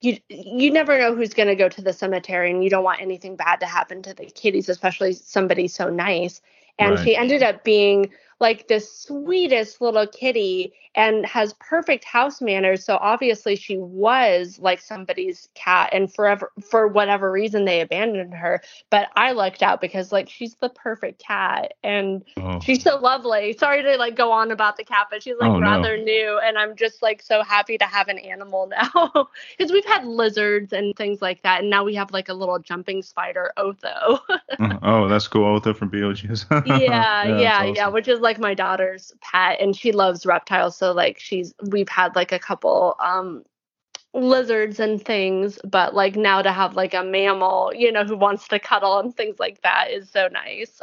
you you never know who's going to go to the cemetery and you don't want anything bad to happen to the kitties, especially somebody so nice. And right. she ended up being like the sweetest little kitty and has perfect house manners. So obviously she was like somebody's cat and forever, for whatever reason, they abandoned her. But I lucked out because like, she's the perfect cat and oh. she's so lovely. Sorry to like go on about the cat, but she's like oh, rather no. new. And I'm just like so happy to have an animal now because we've had lizards and things like that. And now we have like a little jumping spider, Otho. Oh, that's cool. Otho from B O Gs. yeah, yeah, yeah, awesome. yeah. Which is like my daughter's pet, and she loves reptiles, so like she's we've had like a couple um lizards and things, but like now to have like a mammal, you know, who wants to cuddle and things like that is so nice.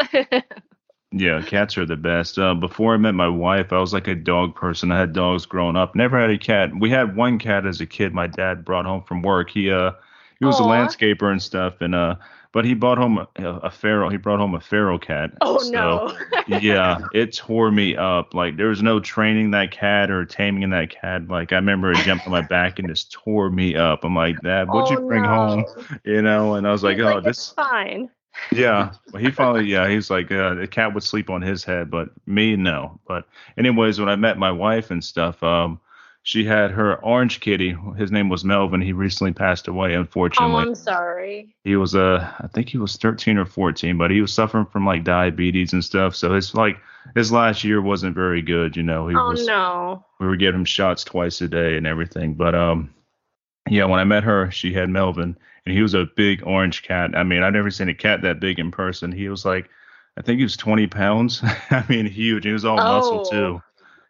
Yeah, cats are the best. Uh, before I met my wife, I was like a dog person. I had dogs growing up, never had a cat. We had one cat as a kid my dad brought home from work. He uh he was Aww. a landscaper and stuff, and uh But he brought home a, a feral. He brought home a feral cat. Oh, so, no. Yeah, it tore me up. Like, there was no training that cat or taming that cat. Like, I remember it jumped on my back and just tore me up. I'm like, Dad, what'd oh, you bring no. home? You know, and I was like, He's oh, like, this. It's fine. Yeah, well, he finally, yeah, he's like, uh, the cat would sleep on his head, but me, no. But anyways, when I met my wife and stuff, um, she had her orange kitty. His name was Melvin. He recently passed away, unfortunately. Oh, I'm sorry. He was, uh, I think he was thirteen or fourteen, but he was suffering from, like, diabetes and stuff. So his, like, his last year wasn't very good, you know. He oh, was, no. We were giving him shots twice a day and everything. But, um, yeah, when I met her, she had Melvin, and he was a big orange cat. I mean, I've never seen a cat that big in person. He was, like, I think he was twenty pounds. I mean, huge. He was all oh, muscle, too.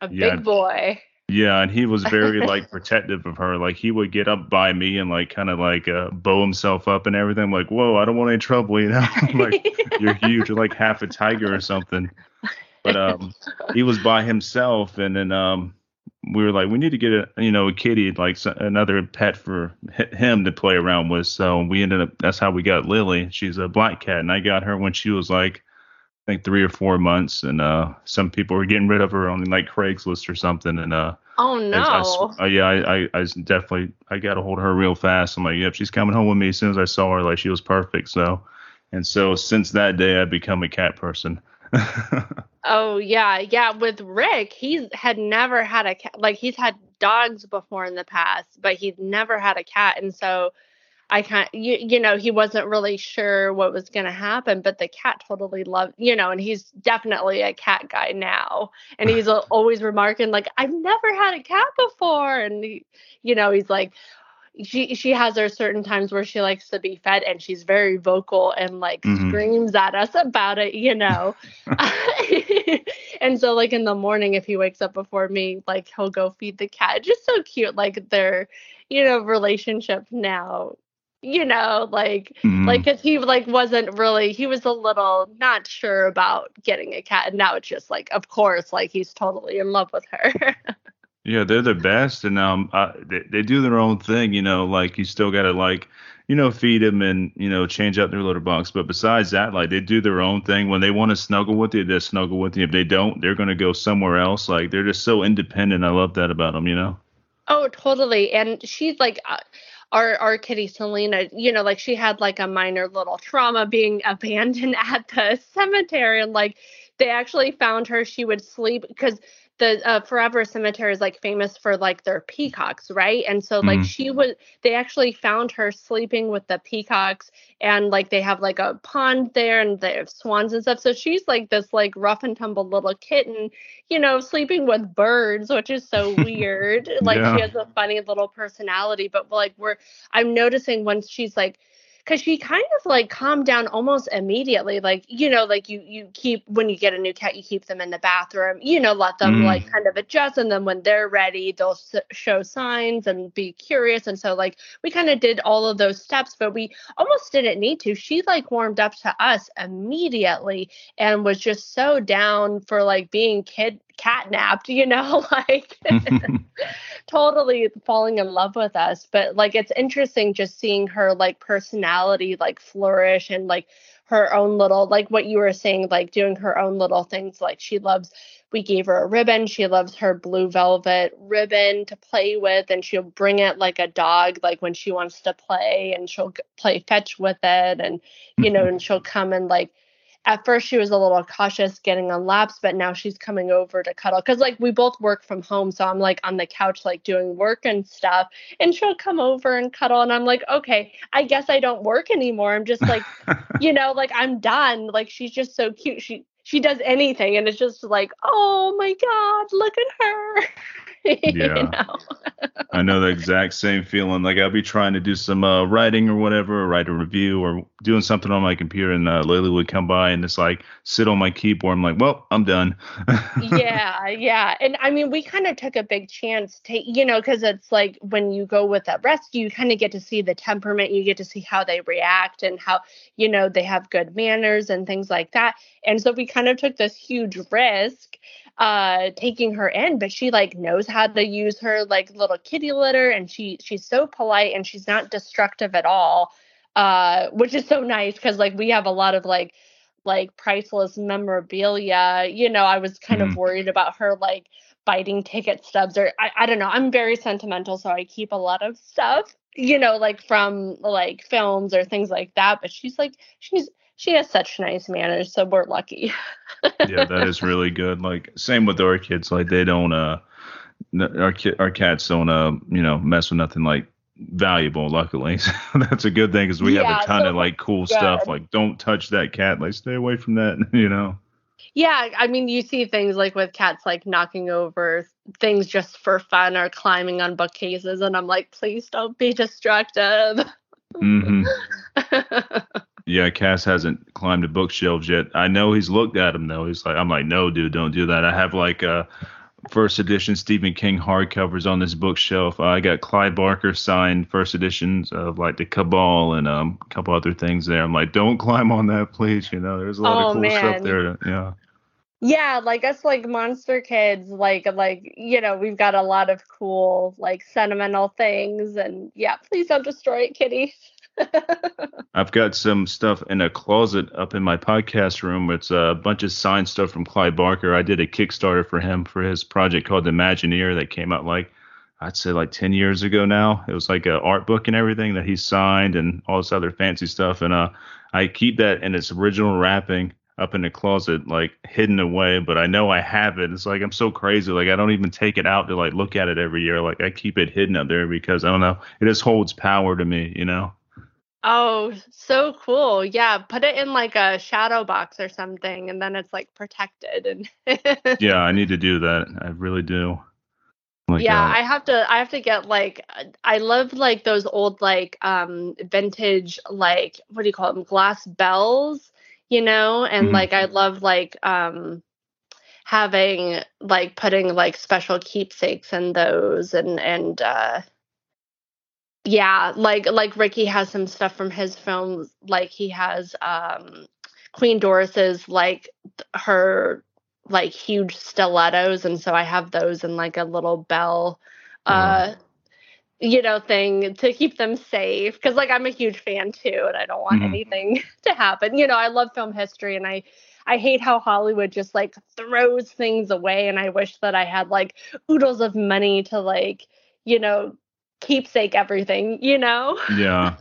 A yeah. big boy. Yeah, and he was very, like, protective of her. Like, he would get up by me and, like, kind of, like, uh, bow himself up and everything. I'm like, whoa, I don't want any trouble, you know? Like, yeah. You're huge. You're, like, half a tiger or something. But um, he was by himself, and then um, we were like, we need to get, a you know, a kitty, like, so, another pet for him to play around with. So we ended up, that's how we got Lily. She's a black cat, and I got her when she was, like, I think three or four months, and uh, some people were getting rid of her on, like, Craigslist or something. And uh, oh no, I, I, yeah, I, I, I definitely, I got a hold of her real fast. I'm like, yep, she's coming home with me. As soon as I saw her, like, she was perfect. So, and so since that day, I've become a cat person. Oh yeah, yeah. With Rick, he's had never had a cat. Like, he's had dogs before in the past, but he's never had a cat, and so. I can't, you, you know, he wasn't really sure what was going to happen, but the cat totally loved, you know, and he's definitely a cat guy now. And he's always remarking, like, I've never had a cat before. And, he, you know, he's like, she she has her certain times where she likes to be fed, and she's very vocal and, like, mm-hmm. screams at us about it, you know. And so, like, in the morning, if he wakes up before me, like, he'll go feed the cat. Just so cute, like, their, you know, relationship now. You know, like, mm. like, cause he, like, wasn't really, he was a little not sure about getting a cat. And now it's just, like, of course, like, he's totally in love with her. Yeah, they're the best. And um, I, they, they do their own thing, you know, like, you still got to, like, you know, feed them and, you know, change out their litter box. But besides that, like, they do their own thing. When they want to snuggle with you, they snuggle with you. If they don't, they're going to go somewhere else. Like, they're just so independent. I love that about them, you know? Oh, totally. And she's like... Uh, Our, our kitty Selena, you know, like, she had, like, a minor little trauma being abandoned at the cemetery. And, like, they actually found her. She would sleep because the uh, Forever Cemetery is, like, famous for, like, their peacocks. Right. And so, like, mm-hmm. she was they actually found her sleeping with the peacocks, and, like, they have, like, a pond there, and they have swans and stuff. So she's, like, this, like, rough and tumble little kitten, you know, sleeping with birds, which is so weird. Like, yeah. She has a funny little personality, but, like, we're I'm noticing once she's, like, because she kind of, like, calmed down almost immediately. Like, you know, like, you, you keep, when you get a new cat, you keep them in the bathroom, you know, let them mm. like, kind of adjust. And then when they're ready, they'll s- show signs and be curious. And so, like, we kind of did all of those steps, but we almost didn't need to. She, like, warmed up to us immediately and was just so down for, like, being kid catnapped, you know, like, totally falling in love with us. But, like, it's interesting just seeing her, like, personality, like, flourish, and, like, her own little, like, what you were saying, like, doing her own little things. Like, she loves, we gave her a ribbon. She loves her blue velvet ribbon to play with, and she'll bring it like a dog, like, when she wants to play, and she'll play fetch with it. And, you know, and she'll come and, like, at first she was a little cautious getting on laps, but now she's coming over to cuddle. Because, like, we both work from home, so I'm, like, on the couch, like, doing work and stuff. And she'll come over and cuddle, and I'm like, okay, I guess I don't work anymore. I'm just, like, you know, like, I'm done. Like, she's just so cute. She she does anything, and it's just like, oh, my God, look at her. Yeah, you know? I know the exact same feeling. Like, I'll be trying to do some uh, writing or whatever, or write a review or doing something on my computer, and uh, Lily would come by and just, like, sit on my keyboard. I'm like, well, I'm done. yeah, yeah. And, I mean, we kind of took a big chance to, you know, because it's like when you go with a rescue, you kind of get to see the temperament. You get to see how they react and how, you know, they have good manners and things like that. And so we kind of took this huge risk uh taking her in, but she, like, knows how to use her, like, little kitty litter, and she she's so polite, and she's not destructive at all, uh which is so nice, because, like, we have a lot of, like, like priceless memorabilia, you know. I was kind mm-hmm. of worried about her, like, biting ticket stubs, or I, I don't know. I'm very sentimental, so I keep a lot of stuff, you know, like, from, like, films or things like that, but she's like she's she has such nice manners, so we're lucky. Yeah, that is really good. Like, same with our kids. Like, they don't, uh, our, ki- our cats don't, uh, you know, mess with nothing, like, valuable, luckily. So that's a good thing, because we yeah, have a ton so of, like, cool good. stuff. Like, don't touch that cat. Like, stay away from that, you know. Yeah, I mean, you see things, like, with cats, like, knocking over things just for fun or climbing on bookcases, and I'm like, please don't be destructive. Mm-hmm. Yeah, Cass hasn't climbed a bookshelf yet. I know he's looked at him, though. He's like, I'm like, no, dude, don't do that. I have, like, a first edition Stephen King hardcovers on this bookshelf. Uh, I got Clive Barker signed first editions of, like, The Cabal and um, a couple other things there. I'm like, don't climb on that, please. You know, there's a lot oh, of cool man. stuff there. Yeah. Yeah, like us, like monster kids, like, like, you know, we've got a lot of cool, like, sentimental things. And yeah, please don't destroy it, kitty. I've got some stuff in a closet up in my podcast room. It's a bunch of signed stuff from Clive Barker. I did a Kickstarter for him for his project called The Imagineer that came out, like, I'd say, like, ten years ago now. It was like an art book and everything that he signed and all this other fancy stuff. And uh, I keep that in its original wrapping up in the closet, like, hidden away, but I know I have it. It's like, I'm so crazy. Like, I don't even take it out to, like, look at it every year. Like, I keep it hidden up there because, I don't know, it just holds power to me, you know? Oh, so cool. Yeah. Put it in, like, a shadow box or something, and then it's, like, protected. And yeah, I need to do that. I really do. Like, yeah, uh, I have to, I have to get, like, I love, like, those old, like, um, vintage, like, what do you call them? Glass bells. You know, and mm-hmm. like, I love, like, um, having, like, putting, like, special keepsakes in those, and and uh, yeah, like like Ricky has some stuff from his films, like he has um, Queen Doris's, like, her, like, huge stilettos, and so I have those in, like, a little bell, uh, mm-hmm. you know, thing to keep them safe. Cause, like, I'm a huge fan too, and I don't want mm. anything to happen. You know, I love film history, and I, I hate how Hollywood just, like, throws things away. And I wish that I had, like, oodles of money to, like, you know, keepsake everything, you know? Yeah.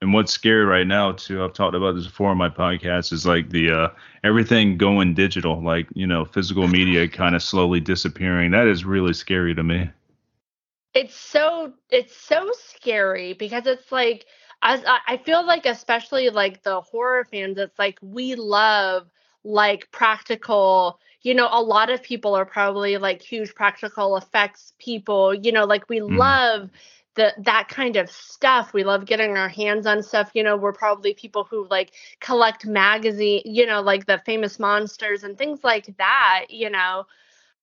And what's scary right now too, I've talked about this before on my podcast, is, like, the uh, everything going digital, like, you know, physical media kind of slowly disappearing. That is really scary to me. It's so it's so scary because it's like, as I, I feel like, especially, like, the horror fans, it's like, we love, like, practical, you know, a lot of people are probably, like, huge practical effects people, you know, like, we mm. love the that kind of stuff. We love getting our hands on stuff. You know, we're probably people who, like, collect magazine, you know, like the famous monsters and things like that, you know.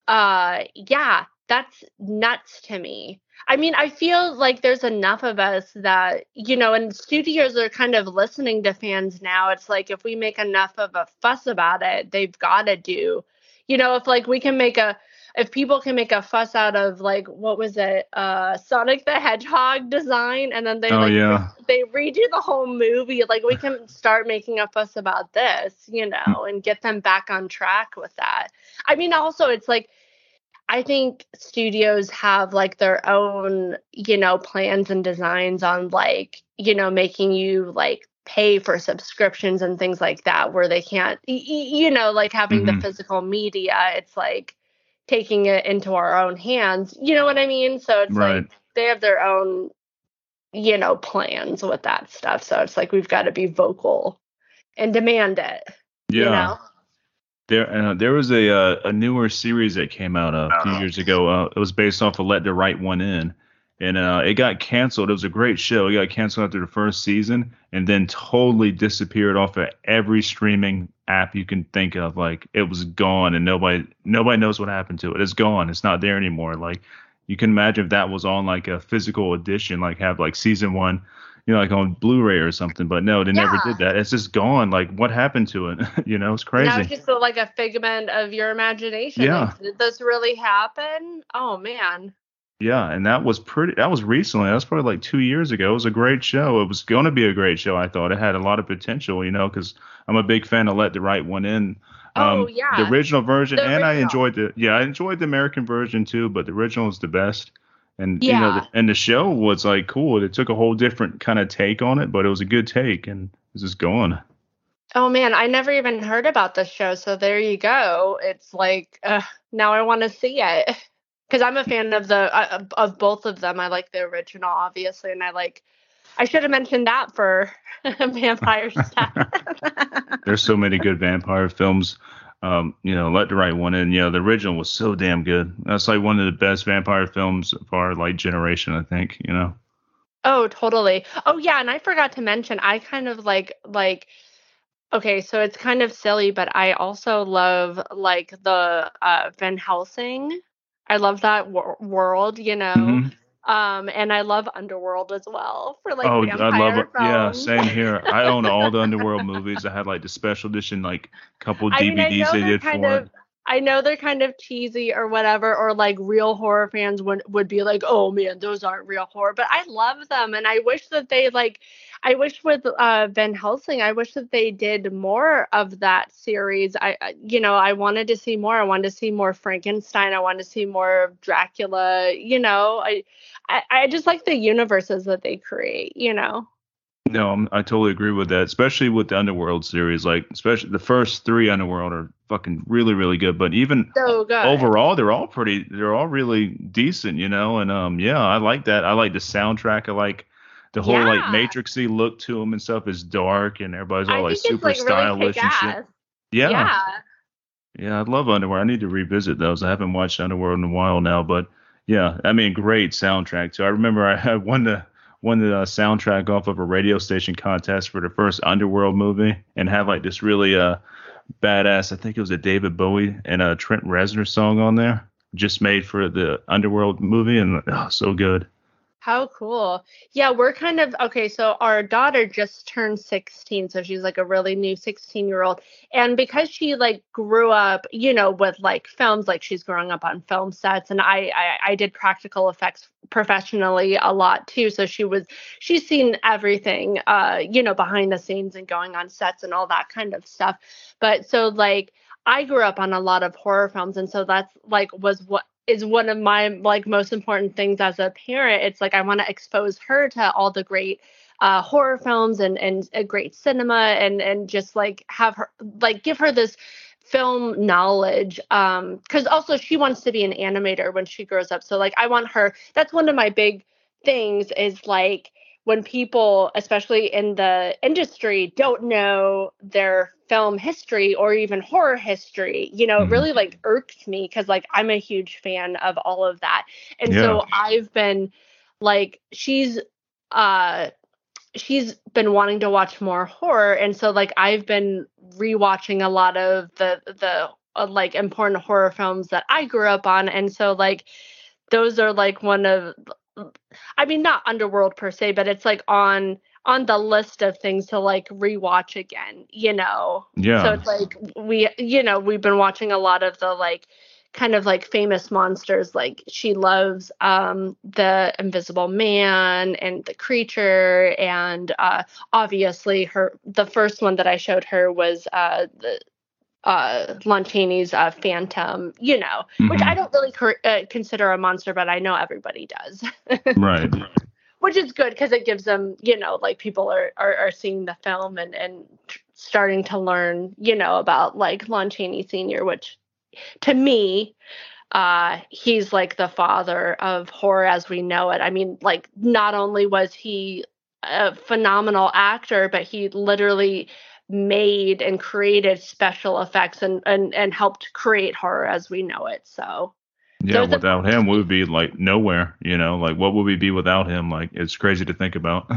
Uh, yeah. That's nuts to me. I mean, I feel like there's enough of us that, you know, and studios are kind of listening to fans now. It's like, if we make enough of a fuss about it, they've got to do, you know, if, like, we can make a, if people can make a fuss out of, like, what was it, uh, Sonic the Hedgehog design, and then they oh, like yeah. they redo the whole movie, like, we can start making a fuss about this, you know, and get them back on track with that. I mean, also, it's like, I think studios have, like, their own, you know, plans and designs on, like, you know, making you, like, pay for subscriptions and things like that, where they can't, you know, like, having mm-hmm. the physical media, it's like taking it into our own hands. You know what I mean? So it's right. like they have their own, you know, plans with that stuff. So it's like, we've got to be vocal and demand it. Yeah. You know? There, uh, there was a uh, a newer series that came out uh, a few years ago. Uh, it was based off of Let the Right One In, and uh, it got canceled. It was a great show. It got canceled after the first season, and then totally disappeared off of every streaming app you can think of. Like, it was gone, and nobody nobody knows what happened to it. It's gone. It's not there anymore. Like, you can imagine if that was on, like, a physical edition, like, have, like, season one, you know, like, on Blu-ray or something, but no, they yeah. never did that. It's just gone. Like, what happened to it? You know, it's crazy. Now it's just a, like, a figment of your imagination. Yeah. Like, did this really happen? Oh, man. Yeah, and that was pretty, that was recently. That was probably, like, two years ago. It was a great show. It was going to be a great show, I thought. It had a lot of potential, you know, because I'm a big fan of Let the Right One In. Um, oh, yeah. The original version, the original. And I enjoyed the, yeah, I enjoyed the American version, too, but the original is the best. And yeah. you know, the, and the show was, like, cool. It took a whole different kind of take on it, but it was a good take, and it's just gone. Oh man, I never even heard about this show. So there you go. It's like uh, now I want to see it because I'm a fan of the uh, of both of them. I like the original, obviously, and I like. I should have mentioned that for vampire stuff. There's so many good vampire films. Um, you know, Let the Right One In. You know, the original was so damn good. That's like one of the best vampire films of our like generation, I think. You know. Oh, totally. Oh yeah, and I forgot to mention. I kind of like like. Okay, so it's kind of silly, but I also love, like, the uh, Van Helsing. I love that wor- world, you know. Mm-hmm. Um, and I love Underworld as well for, like, oh, vampire I love it. Yeah, same here. I own all the Underworld movies. I had, like, the special edition, like, couple D V Ds I mean, I they did for of, it. I know they're kind of cheesy or whatever, or, like, real horror fans would, would be like, oh, man, those aren't real horror. But I love them, and I wish that they, like... I wish with uh, Van Helsing, I wish that they did more of that series. I, you know, I wanted to see more. I wanted to see more Frankenstein. I wanted to see more of Dracula. You know, I, I, I just like the universes that they create. You know. No, I'm, I totally agree with that, especially with the Underworld series. Like, especially the first three Underworld are fucking really, really good. But even so good. Overall, they're all pretty. They're all really decent. You know, and um, yeah, I like that. I like the soundtrack. I like. The whole, yeah. like, matrixy look to them and stuff is dark, and everybody's all, I like, super like, stylish really and shit. Yeah. yeah. Yeah, I love Underworld. I need to revisit those. I haven't watched Underworld in a while now, but, yeah, I mean, great soundtrack, too. I remember I had won the, won the uh, soundtrack off of a radio station contest for the first Underworld movie and had, like, this really uh, badass, I think it was a David Bowie and a Trent Reznor song on there, just made for the Underworld movie, and oh, so good. How cool. Yeah, we're kind of, okay, so our daughter just turned sixteen, so she's like a really new sixteen-year-old. And because she, like, grew up, you know, with, like, films, like, she's growing up on film sets, and I, I, I did practical effects professionally a lot, too, so she was, she's seen everything, uh, you know, behind the scenes and going on sets and all that kind of stuff. But, so, like, I grew up on a lot of horror films, and so that's, like, was what, is one of my, like, most important things as a parent. It's like I want to expose her to all the great uh, horror films and and uh, great cinema and and just, like, have her, like, give her this film knowledge. Um, because also she wants to be an animator when she grows up. So, like, I want her. That's one of my big things is, like, when people, especially in the industry, don't know their film history or even horror history, you know, it really, like, irks me because, like, I'm a huge fan of all of that. And yeah. so I've been, like, she's uh, she's been wanting to watch more horror. And so, like, I've been rewatching a lot of the, the uh, like, important horror films that I grew up on. And so, like, those are, like, one of... I mean, not Underworld per se, but it's, like, on on the list of things to, like, rewatch again, you know? Yeah. So it's, like, we, you know, we've been watching a lot of the, like, kind of, like, famous monsters. Like, she loves um, The Invisible Man and The Creature. And uh, obviously her the first one that I showed her was uh, the uh, Lon Chaney's uh, Phantom, you know, mm-hmm. which I don't really cur- uh, consider a monster, but I know everybody does. Right. Which is good because it gives them, you know, like, people are, are, are seeing the film and, and tr- starting to learn, you know, about, like, Lon Chaney Senior, which to me, uh, he's, like, the father of horror as we know it. I mean, like, not only was he a phenomenal actor, but he literally made and created special effects and, and, and helped create horror as we know it. So yeah, so without a- him, we would be, like, nowhere, you know, like, what would we be without him? Like, it's crazy to think about.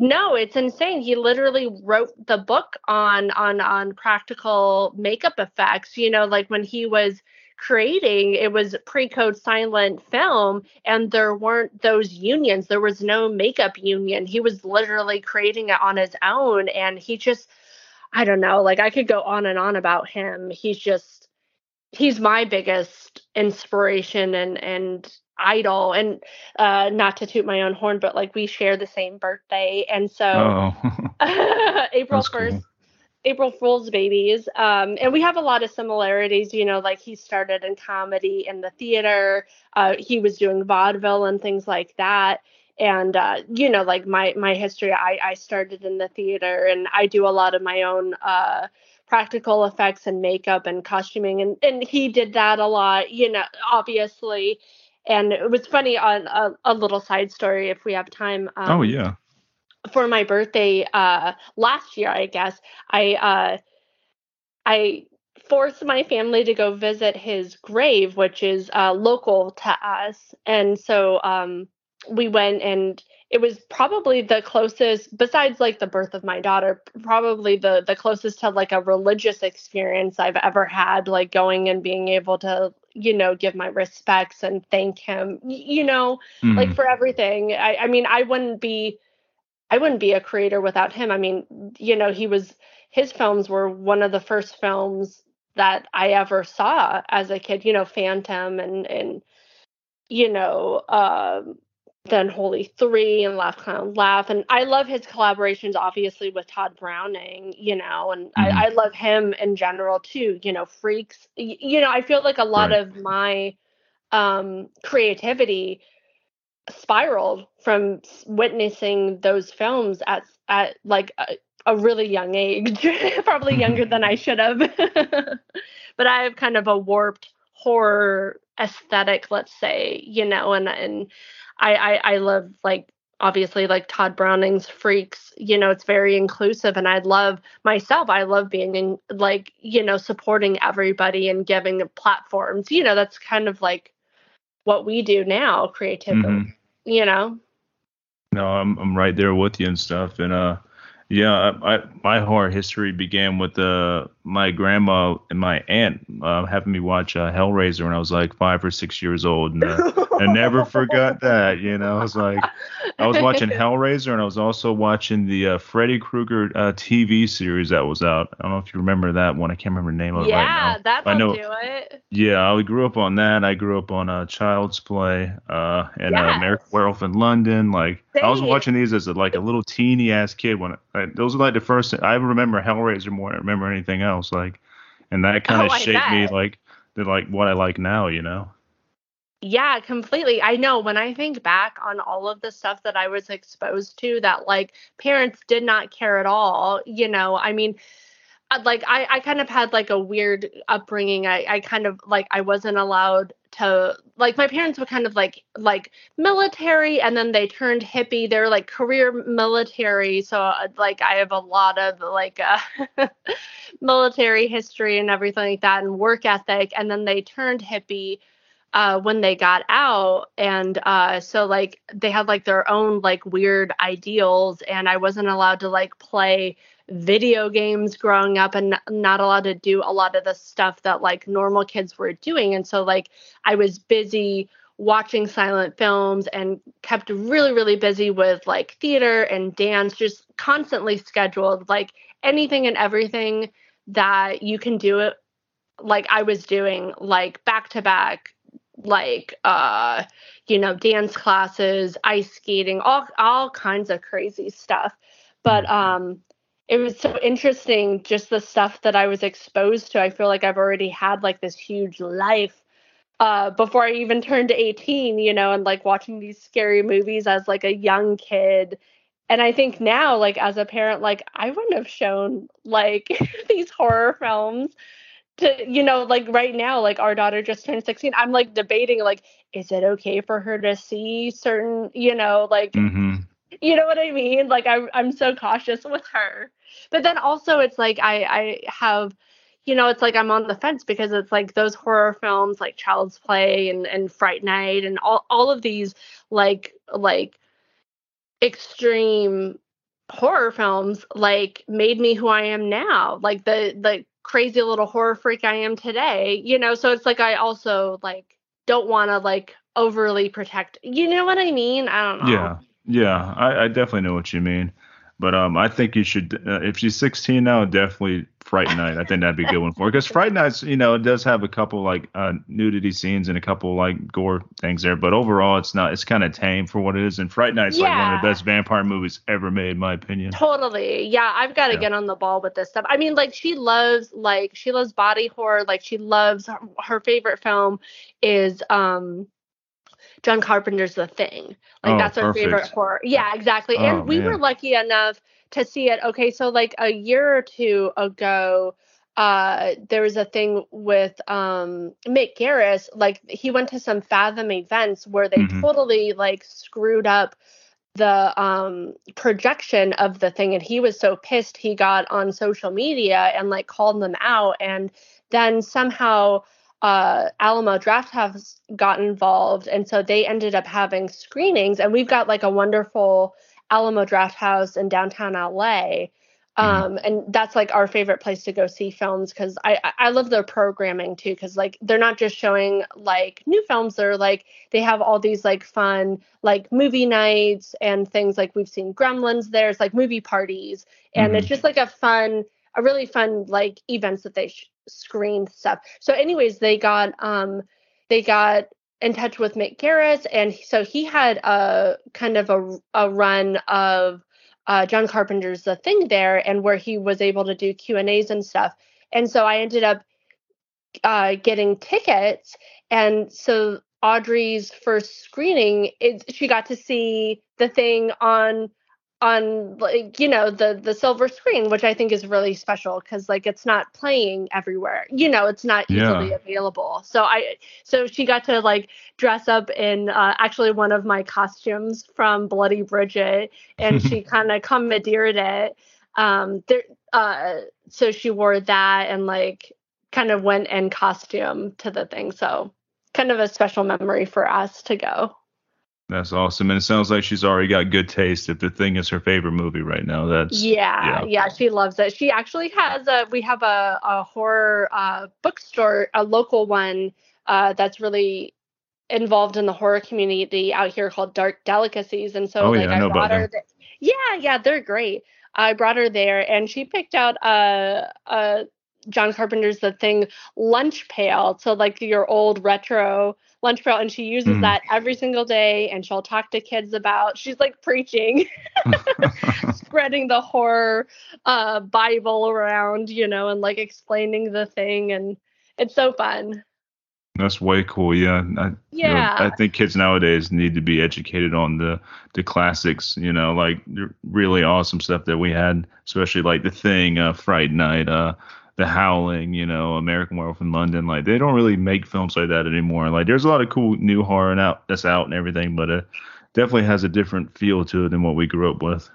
No, it's insane. He literally wrote the book on, on, on practical makeup effects, you know, like, when he was creating, it was pre-code silent film, and there weren't those unions. There was no makeup union. He was literally creating it on his own, and he just, I don't know, like, I could go on and on about him. He's just, he's my biggest inspiration and, and idol. And uh, not to toot my own horn, but, like, we share the same birthday. And so oh. April first, cool. April Fool's babies. Um, and we have a lot of similarities, you know, like, he started in comedy in the theater. Uh, he was doing vaudeville and things like that. And, uh, you know, like my, my history, I, I started in the theater, and I do a lot of my own uh, practical effects and makeup and costuming. And, and he did that a lot, you know, obviously. And it was funny, on a, a little side story, if we have time. Um, oh, yeah. For my birthday uh, last year, I guess, I uh, I forced my family to go visit his grave, which is uh, local to us. And so um, we went, and it was probably the closest, besides like the birth of my daughter, probably the, the closest to like a religious experience I've ever had, like going and being able to, you know, give my respects and thank him, you know, mm. like for everything. I, I mean, I wouldn't be, I wouldn't be a creator without him. I mean, you know, he was, his films were one of the first films that I ever saw as a kid, you know, Phantom and, and, you know, um, then Holy Three and Laugh Clown Laugh. And I love his collaborations, obviously, with Todd Browning, you know, and mm. I, I love him in general, too. You know, Freaks, you know, I feel like a lot right. of my um, creativity spiraled from witnessing those films at, at like a, a really young age, probably younger than I should have. But I have kind of a warped horror aesthetic, let's say, you know, and, and, I, I, I love, like, obviously, like, Todd Browning's Freaks, you know, it's very inclusive, and I love myself. I love being, in, like, you know, supporting everybody and giving platforms. You know, that's kind of, like, what we do now, creatively, mm-hmm. you know? No, I'm I'm right there with you and stuff. And, uh, yeah, I, I, my horror history began with uh, my grandma and my aunt uh, having me watch uh, Hellraiser when I was like five or six years old. And uh, I never forgot that, you know. I was like, I was watching Hellraiser, and I was also watching the uh, Freddy Krueger uh, T V series that was out. I don't know if you remember that one. I can't remember the name of yeah, it right now. Yeah, that'll do it. Yeah, I grew up on that. I grew up on uh, Child's Play uh, and yes. uh, American Werewolf in London. Like, Dang. I was watching these as a, like a little teeny ass kid when. Like, those are like the first. I remember Hellraiser more than I remember anything else. Like, and that kind of oh, shaped me like to like what I like now, you know. Yeah, completely. I know when I think back on all of the stuff that I was exposed to that like parents did not care at all. You know, I mean, like I, I kind of had like a weird upbringing. I, I kind of like I wasn't allowed to, like, my parents were kind of like like military, and then they turned hippie. They're like career military, so uh, like I have a lot of like uh, military history and everything like that, and work ethic. And then they turned hippie uh, when they got out, and uh, so like they had like their own like weird ideals, and I wasn't allowed to like play video games growing up, and not allowed to do a lot of the stuff that like normal kids were doing. And so like I was busy watching silent films and kept really, really busy with like theater and dance, just constantly scheduled, like anything and everything that you can do it. Like I was doing like back to back, like, uh, you know, dance classes, ice skating, all, all kinds of crazy stuff. But, um, it was so interesting, just the stuff that I was exposed to. I feel like I've already had like this huge life uh, before I even turned eighteen, you know, and like watching these scary movies as like a young kid. And I think now, like as a parent, like I wouldn't have shown like these horror films to, you know, like right now, like our daughter just turned sixteen. I'm like debating, like, is it okay for her to see certain, you know, like, mm-hmm. You know what I mean? Like, I'm, I'm so cautious with her. But then also it's like I, I have, you know, it's like I'm on the fence because it's like those horror films like Child's Play and, and Fright Night and all, all of these like like extreme horror films like made me who I am now. Like the, the crazy little horror freak I am today, you know? So it's like I also like don't want to like overly protect. You know what I mean? I don't know. Yeah. Yeah, I, I definitely know what you mean. But um, I think you should, uh, if she's sixteen now, definitely Fright Night. I think that'd be a good one for her. Because Fright Night's, you know, it does have a couple, like, uh, nudity scenes and a couple, like, gore things there. But overall, it's not, it's kind of tame for what it is. And Fright Night's, yeah. like, one of the best vampire movies ever made, in my opinion. Totally. Yeah, I've got to yeah. get on the ball with this stuff. I mean, like, she loves, like, she loves body horror. Like, she loves, her, her favorite film is, um... John Carpenter's The Thing. Like, oh, that's our perfect. favorite horror. Yeah, exactly. And oh, we man. were lucky enough to see it. Okay, so like a year or two ago, uh, there was a thing with um, Mick Garris. Like, he went to some Fathom events where they mm-hmm. totally like screwed up the um, projection of The Thing, and he was so pissed he got on social media and like called them out. And then somehow uh, Alamo Drafthouse got involved, and so they ended up having screenings. And we've got like a wonderful Alamo Drafthouse in downtown L A. Um, and that's like our favorite place to go see films, because I, I love their programming too, because like they're not just showing like new films, they're like they have all these like fun like movie nights and things. Like we've seen Gremlins, there's like movie parties, and mm-hmm. it's just like a fun, a really fun like events that they sh- screen stuff. So anyways, they got um they got in touch with Mick Garris, and so he had a kind of a, a run of Uh, John Carpenter's The Thing there, and where he was able to do Q and A's and stuff. And so I ended up uh, getting tickets. And so Audrey's first screening, it, she got to see The Thing on, on like, you know, the, the silver screen, which I think is really special, because like it's not playing everywhere. You know, it's not yeah. easily available. So I, so she got to like dress up in uh, actually one of my costumes from Bloody Bridget, and she kind of commandeered it. Um, there, uh, so she wore that and like kind of went in costume to The Thing. So kind of a special memory for us to go. That's awesome. And it sounds like she's already got good taste if The Thing is her favorite movie right now. That's yeah, yeah, yeah, she loves it. She actually has a, we have a, a horror uh, bookstore, a local one uh, that's really involved in the horror community out here called Dark Delicacies. And so oh, like, yeah, I, I brought her, th- yeah, yeah, they're great. I brought her there, and she picked out a, a John Carpenter's The Thing lunch pail. So like your old retro lunch pail, and she uses mm. that every single day, and she'll talk to kids about, she's like preaching, spreading the horror uh, Bible around, you know, and like explaining The Thing, and it's so fun. That's way cool. Yeah. I, yeah. You know, I think kids nowadays need to be educated on the, the classics, you know, like really awesome stuff that we had, especially like The Thing, uh, Fright Night, uh, The Howling, you know, American Werewolf in London. Like, they don't really make films like that anymore. Like, there's a lot of cool new horror and out that's out and everything, but it definitely has a different feel to it than what we grew up with.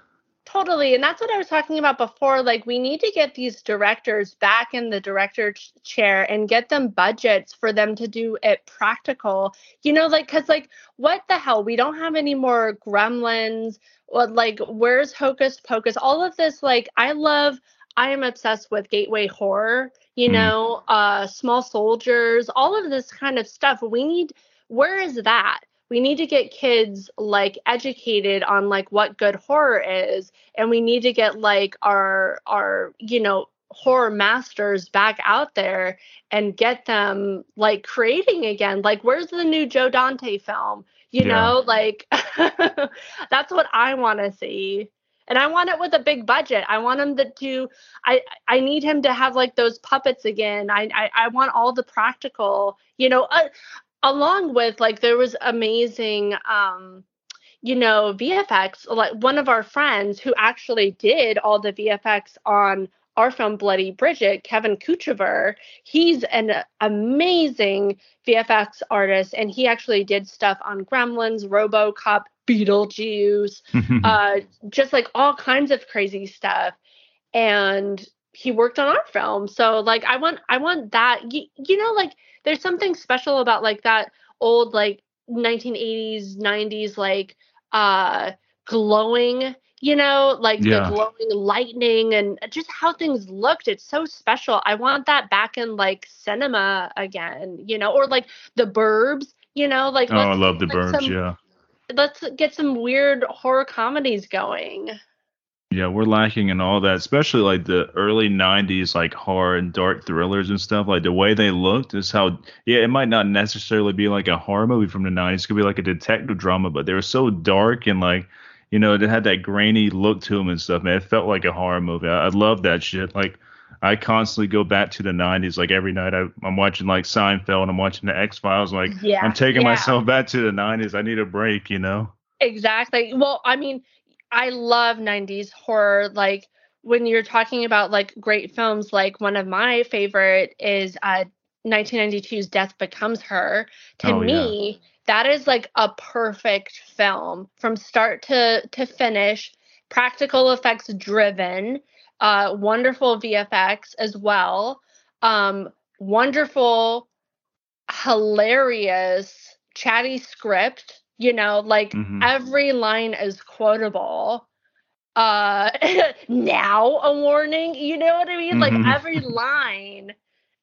Totally. And that's what I was talking about before. Like, we need to get these directors back in the director ch- chair and get them budgets for them to do it practical. You know, like, because, like, what the hell? We don't have any more Gremlins. Or, like, where's Hocus Pocus? All of this, like, I love... I am obsessed with gateway horror, you know, mm. uh, Small Soldiers, all of this kind of stuff. We need, where is that? We need to get kids like educated on like what good horror is. And we need to get like our, our, you know, horror masters back out there and get them like creating again. Like, where's the new Joe Dante film? You yeah. know, like that's what I want to see. And I want it with a big budget. I want him to do, I, I need him to have like those puppets again. I, I, I want all the practical, you know, uh, along with like, there was amazing, um, you know, V F X, like one of our friends who actually did all the V F X on our film Bloody Bridget, Kevin Kuchever. He's an amazing V F X artist, and he actually did stuff on Gremlins, RoboCop, Beetlejuice, uh, just like all kinds of crazy stuff. And he worked on our film. So like, I want, I want that, you, you know, like there's something special about like that old, like nineteen eighties, nineties, like uh, glowing, you know, like yeah. the glowing lightning and just how things looked. It's so special. I want that back in like cinema again, you know, or like The Burbs, you know, like, oh, I love The like, Burbs. Some, yeah. Let's get some weird horror comedies going. Yeah, we're lacking in all that, especially like the early nineties, like horror and dark thrillers and stuff. Like the way they looked is how, yeah, it might not necessarily be like a horror movie from the nineties. It could be like a detective drama, but they were so dark and like, you know, they had that grainy look to them and stuff, man. It felt like a horror movie. I, I love that shit. Like, I constantly go back to the nineties. Like every night I, I'm watching like Seinfeld and I'm watching the X-Files. Like yeah, I'm taking yeah. myself back to the nineties. I need a break, you know? Exactly. Well, I mean, I love nineties horror. Like when you're talking about like great films, like one of my favorite is uh, nineteen ninety-two's Death Becomes Her. To oh, me, yeah. that is like a perfect film from start to, to finish. Practical effects driven, uh, wonderful V F X as well. Um, wonderful, hilarious, chatty script. You know, like mm-hmm. every line is quotable. Uh, now a warning. You know what I mean? Mm-hmm. Like every line,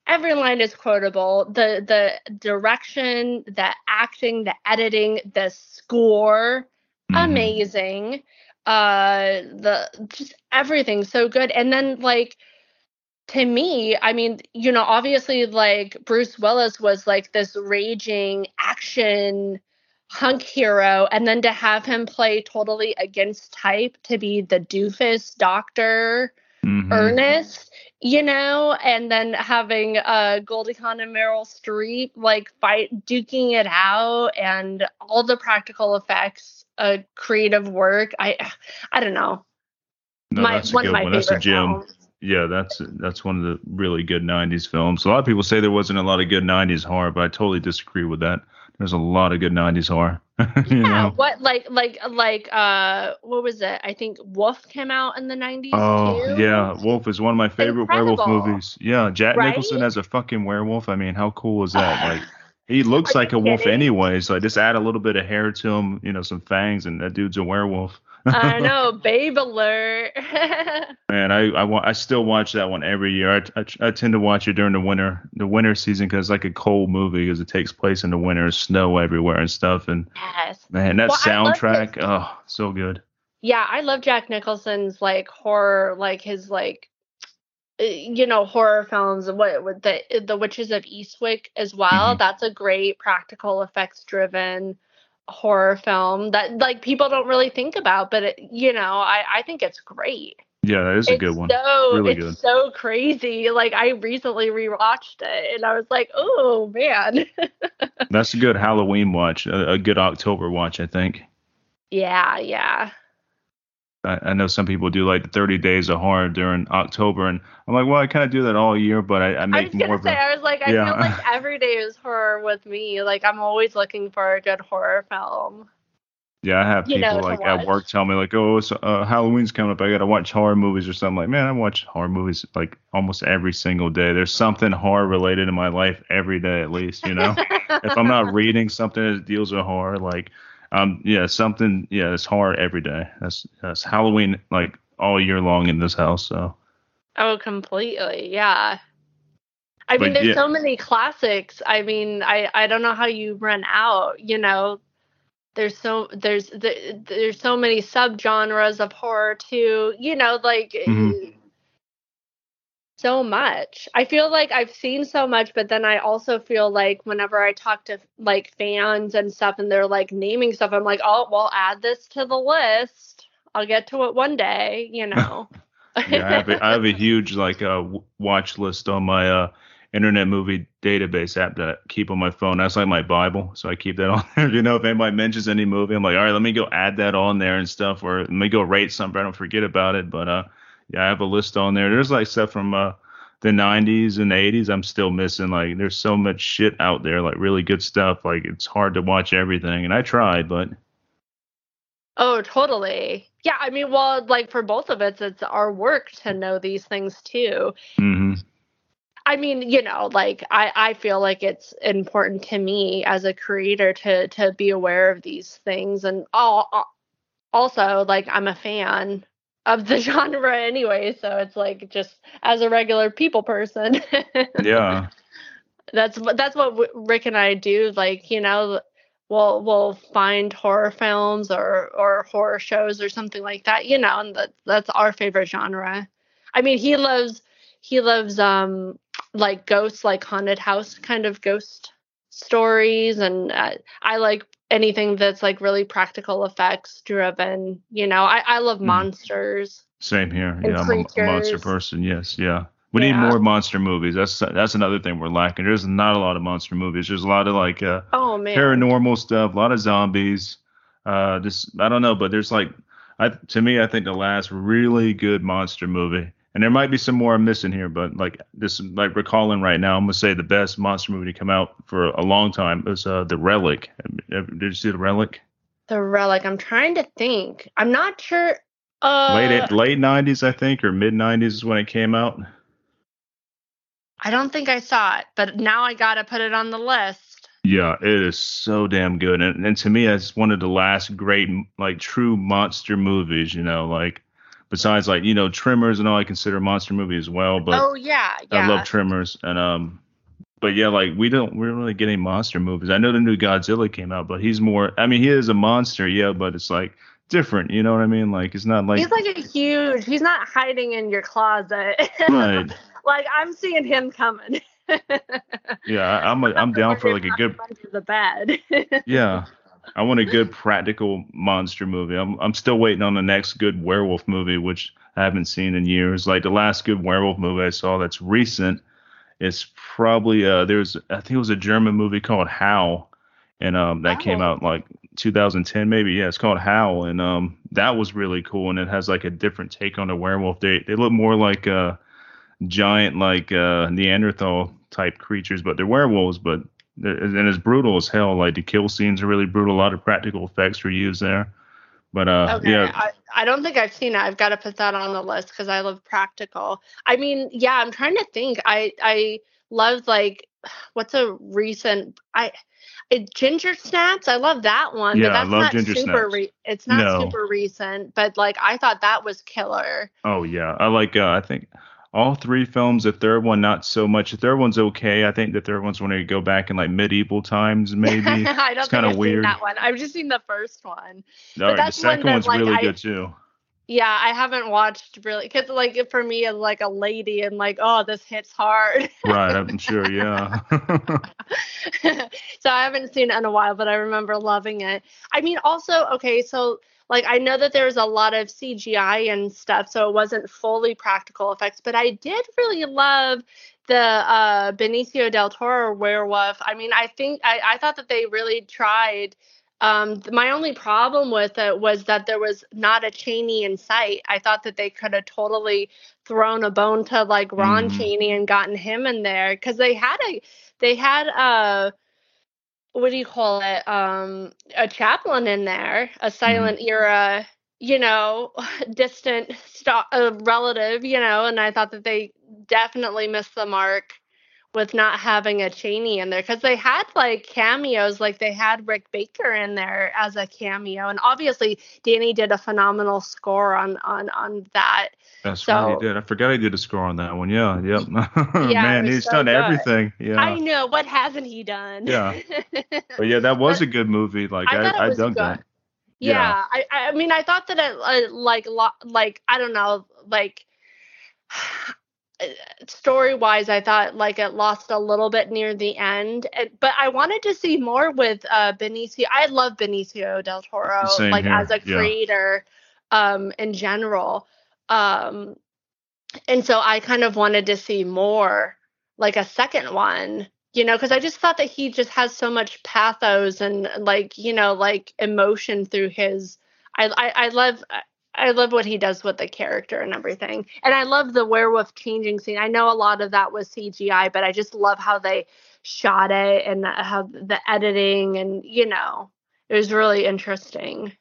every line is quotable. The the direction, the acting, the editing, the score, mm-hmm. amazing. Uh, the just everything's so good. And then like to me, I mean, you know, obviously like Bruce Willis was like this raging action hunk hero, and then to have him play totally against type to be the doofus doctor mm-hmm. Ernest, you know, and then having uh Goldie Hawn and Meryl Streep like fight duking it out, and all the practical effects. A creative work. I, I don't know. No, my, that's a good one. That's a gem. Yeah, that's that's one of the really good nineties films. A lot of people say there wasn't a lot of good nineties horror, but I totally disagree with that. There's a lot of good nineties horror. you yeah. Know? What like like like uh what was it? I think Wolf came out in the nineties. Oh too. Yeah, Wolf is one of my favorite Incredible. werewolf movies. Yeah, Jack right? Nicholson as a fucking werewolf. I mean, how cool is that? Like. He looks Are like a wolf anyway, so I just add a little bit of hair to him, you know, some fangs, and that dude's a werewolf. I know, babe alert. Man, I, I, wa- I still watch that one every year. I, I, I tend to watch it during the winter the winter season because it's like a cold movie because it takes place in the winter, snow everywhere and stuff. And yes. man, that well, soundtrack, oh, so good. Yeah, I love Jack Nicholson's, like, horror, like, his, like, you know, horror films, what with the the Witches of Eastwick as well. Mm-hmm. That's a great practical effects driven horror film that like people don't really think about, but it, you know, I, I think it's great. Yeah, that is a it's good one. So, really it's good. So crazy. Like I recently rewatched it and I was like, oh man. That's a good Halloween watch, a, a good October watch, I think. Yeah, yeah. I know some people do like thirty days of horror during October, and I'm like, well, I kind of do that all year, but I, I make more. I was gonna say, a, I was like, I yeah. feel like every day is horror with me. Like, I'm always looking for a good horror film. Yeah, I have people you know, like at work tell me like, oh, so, uh, Halloween's coming up, I gotta watch horror movies or something. Like, man, I watch horror movies like almost every single day. There's something horror related in my life every day, at least, you know. If I'm not reading something that deals with horror, like. Um. Yeah. Something. Yeah. It's hard every day. That's that's Halloween like all year long in this house. So. Oh, completely. Yeah. I but, mean, there's yeah. so many classics. I mean, I, I don't know how you run out. You know, there's so there's the, there's so many subgenres of horror too. You know, like mm-hmm. so much. I feel like I've seen so much, but then I also feel like whenever I talk to like fans and stuff and they're like naming stuff, I'm like, oh, well, add this to the list. I'll get to it one day, you know. yeah, I have, a, I have a huge like uh, watch list on my uh, internet movie database app that I keep on my phone. That's like my Bible. So I keep that on there. You know, if anybody mentions any movie, I'm like, all right, let me go add that on there and stuff, or let me go rate something. I don't forget about it. But, uh, yeah, I have a list on there. There's like stuff from uh, the nineties and the eighties I'm still missing. Like there's so much shit out there, like really good stuff. Like it's hard to watch everything. And I tried, but. Oh, totally. Yeah. I mean, well, like for both of us, it's our work to know these things too. Mm-hmm. I mean, you know, like I, I feel like it's important to me as a creator to, to be aware of these things. And all, also like I'm a fan of the genre anyway, so it's like just as a regular people person. yeah. That's that's what Rick and I do, like, you know, we'll we'll find horror films or or horror shows or something like that, you know, and that that's our favorite genre. I mean, he loves he loves um like ghosts, like haunted house kind of ghost stories, and uh, I like anything that's like really practical effects driven, you know. I, I love mm. monsters. Same here. Yeah, I'm a monster person. Yes, yeah. We yeah. need more monster movies. That's that's another thing we're lacking. There's not a lot of monster movies. There's a lot of like uh, oh, man. paranormal stuff, a lot of zombies. Uh, this I don't know, but there's like, I to me, I think the last really good monster movie, and there might be some more I'm missing here, but like this, like recalling right now, I'm gonna say the best monster movie to come out for a long time is uh, The Relic. Did you see The Relic? The Relic. I'm trying to think. I'm not sure. Uh, late late nineties, I think, or mid nineties is when it came out. I don't think I saw it, but now I gotta put it on the list. Yeah, it is so damn good, and and to me, that's one of the last great, like, true monster movies. You know, like besides, like, you know, Tremors and all, I consider a monster movie as well. But oh yeah, yeah. I love Tremors, and um, but yeah, like we don't, we're really getting monster movies. I know the new Godzilla came out, but he's more. I mean, he is a monster, yeah, but it's like different. You know what I mean? Like it's not like he's like a huge. He's not hiding in your closet. Right. Like I'm seeing him coming. yeah, I'm a, I'm down for like a good under the bed. yeah, I want a good practical monster movie. I'm I'm still waiting on the next good werewolf movie, which I haven't seen in years. Like the last good werewolf movie I saw that's recent is probably uh there's I think it was a German movie called Howl, and um that oh. came out like two thousand ten maybe. Yeah, it's called Howl, and um that was really cool, and it has like a different take on a werewolf. They they look more like uh giant like uh Neanderthal type creatures, but they're werewolves, but and it's brutal as hell. Like the kill scenes are really brutal, a lot of practical effects were used there, but uh okay. yeah I, I don't think I've seen it. I've got to put that on the list because I love practical. I mean, yeah, I'm trying to think. I I loved like what's a recent I it, Ginger Snaps. I love that one. Yeah, but that's I love not Ginger super Snaps. Re- it's not no. super recent, but like I thought that was killer. Oh yeah, I like uh, I think all three films, the third one, not so much. The third one's okay. I think the third one's when they go back in like medieval times, maybe. I don't it's kind of weird. Seen that one. I've just seen the first one. No, but that's the second one that, one's like, really I, good too. Yeah, I haven't watched really because like for me, as like a lady, and like oh, this hits hard. Right, I'm sure. Yeah. So I haven't seen it in a while, but I remember loving it. I mean, also okay, so. Like, I know that there was a lot of C G I and stuff, so it wasn't fully practical effects. But I did really love the uh, Benicio del Toro werewolf. I mean, I think I, I thought that they really tried. Um, my only problem with it was that there was not a Chaney in sight. I thought that they could have totally thrown a bone to, like, Ron mm. Chaney and gotten him in there. Because they had a – they had a – what do you call it? Um, a chaplain in there, a silent mm. era, you know, distant st- uh, relative, you know, and I thought that they definitely missed the mark with not having a Chaney in there because they had like cameos, like they had Rick Baker in there as a cameo, and obviously Danny did a phenomenal score on on on that. That's so, right, he did. I forgot he did a score on that one. Yeah, yep. Yeah, man, he's so done good. Everything. Yeah. I know. What hasn't he done? Yeah. But yeah, that was a good movie. Like I, I, I dug that. Yeah. yeah. I, I mean, I thought that it uh, like lo- like I don't know, like story wise, I thought like it lost a little bit near the end. It, but I wanted to see more with uh, Benicio. I love Benicio del Toro, Same like here. as a creator, yeah. um, in general. Um, and so I kind of wanted to see more, like a second one, you know, because I just thought that he just has so much pathos and like, you know, like emotion through his, I, I, I love, I love what he does with the character and everything. And I love the werewolf changing scene. I know a lot of that was C G I, but I just love how they shot it and how the editing and, you know, it was really interesting.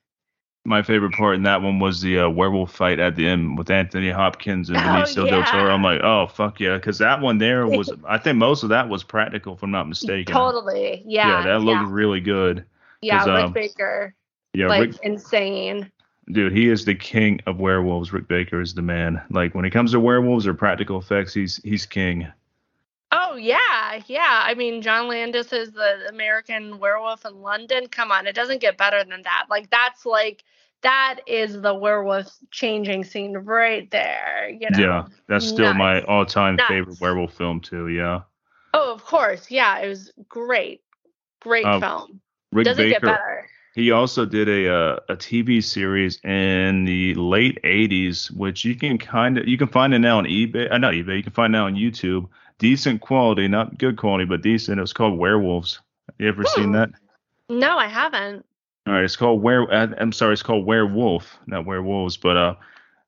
My favorite part in that one was the uh, werewolf fight at the end with Anthony Hopkins and Benicio oh, yeah. del Toro. I'm like, oh, fuck yeah. Because that one there was, I think most of that was practical, if I'm not mistaken. Totally. Yeah. Yeah, that looked yeah. really good. Yeah, Rick um, Baker. Yeah, like, Rick, insane. Dude, he is the king of werewolves. Rick Baker is the man. Like, when it comes to werewolves or practical effects, he's he's king. Oh, yeah. Yeah. I mean, John Landis is the American werewolf in London. Come on. It doesn't get better than that. Like, that's like, that is the werewolf changing scene right there. You know? Yeah. That's still Nuts. my all-time Nuts. favorite werewolf film, too. Yeah. Oh, of course. Yeah. It was great. Great uh, film. Rick doesn't Baker, get better. He also did a uh, a T V series in the late eighties, which you can kind of you can find it now on eBay. Uh, not eBay. You can find it now on YouTube. Decent quality, not good quality, but decent. It was called Werewolves. You ever hmm. seen that? No, I haven't. All right, it's called Were. I'm sorry, it's called Werewolf, not Werewolves, but uh,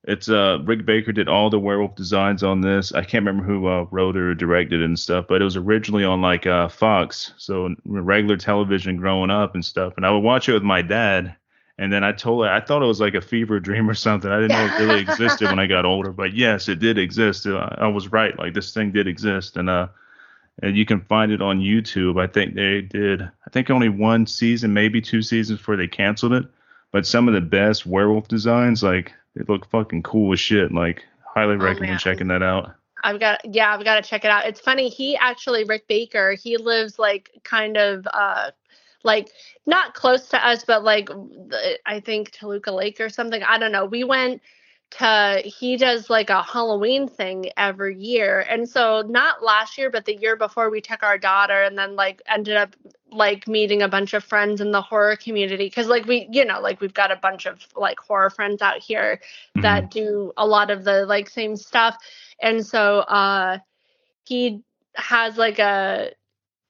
it's uh, Rick Baker did all the werewolf designs on this. I can't remember who uh, wrote or directed it and stuff, but it was originally on like uh, Fox, so regular television growing up and stuff. And I would watch it with my dad, and then I told her I thought it was like a fever dream or something. I didn't know it really existed when I got older, but yes, it did exist. I, I was right, like this thing did exist, and uh. And you can find it on YouTube. I think they did, I think only one season, maybe two seasons before they canceled it. But some of the best werewolf designs, like, they look fucking cool as shit. Like, highly oh, recommend man. checking that out. I've got, yeah, I've got to check it out. It's funny. He actually, Rick Baker, he lives, like, kind of, uh, like, not close to us, but, like, I think Toluca Lake or something. I don't know. We went to he does like a Halloween thing every year, and so not last year but the year before we took our daughter, and then like ended up like meeting a bunch of friends in the horror community, because like we you know like we've got a bunch of like horror friends out here that mm-hmm. do a lot of the like same stuff. And so uh he has like a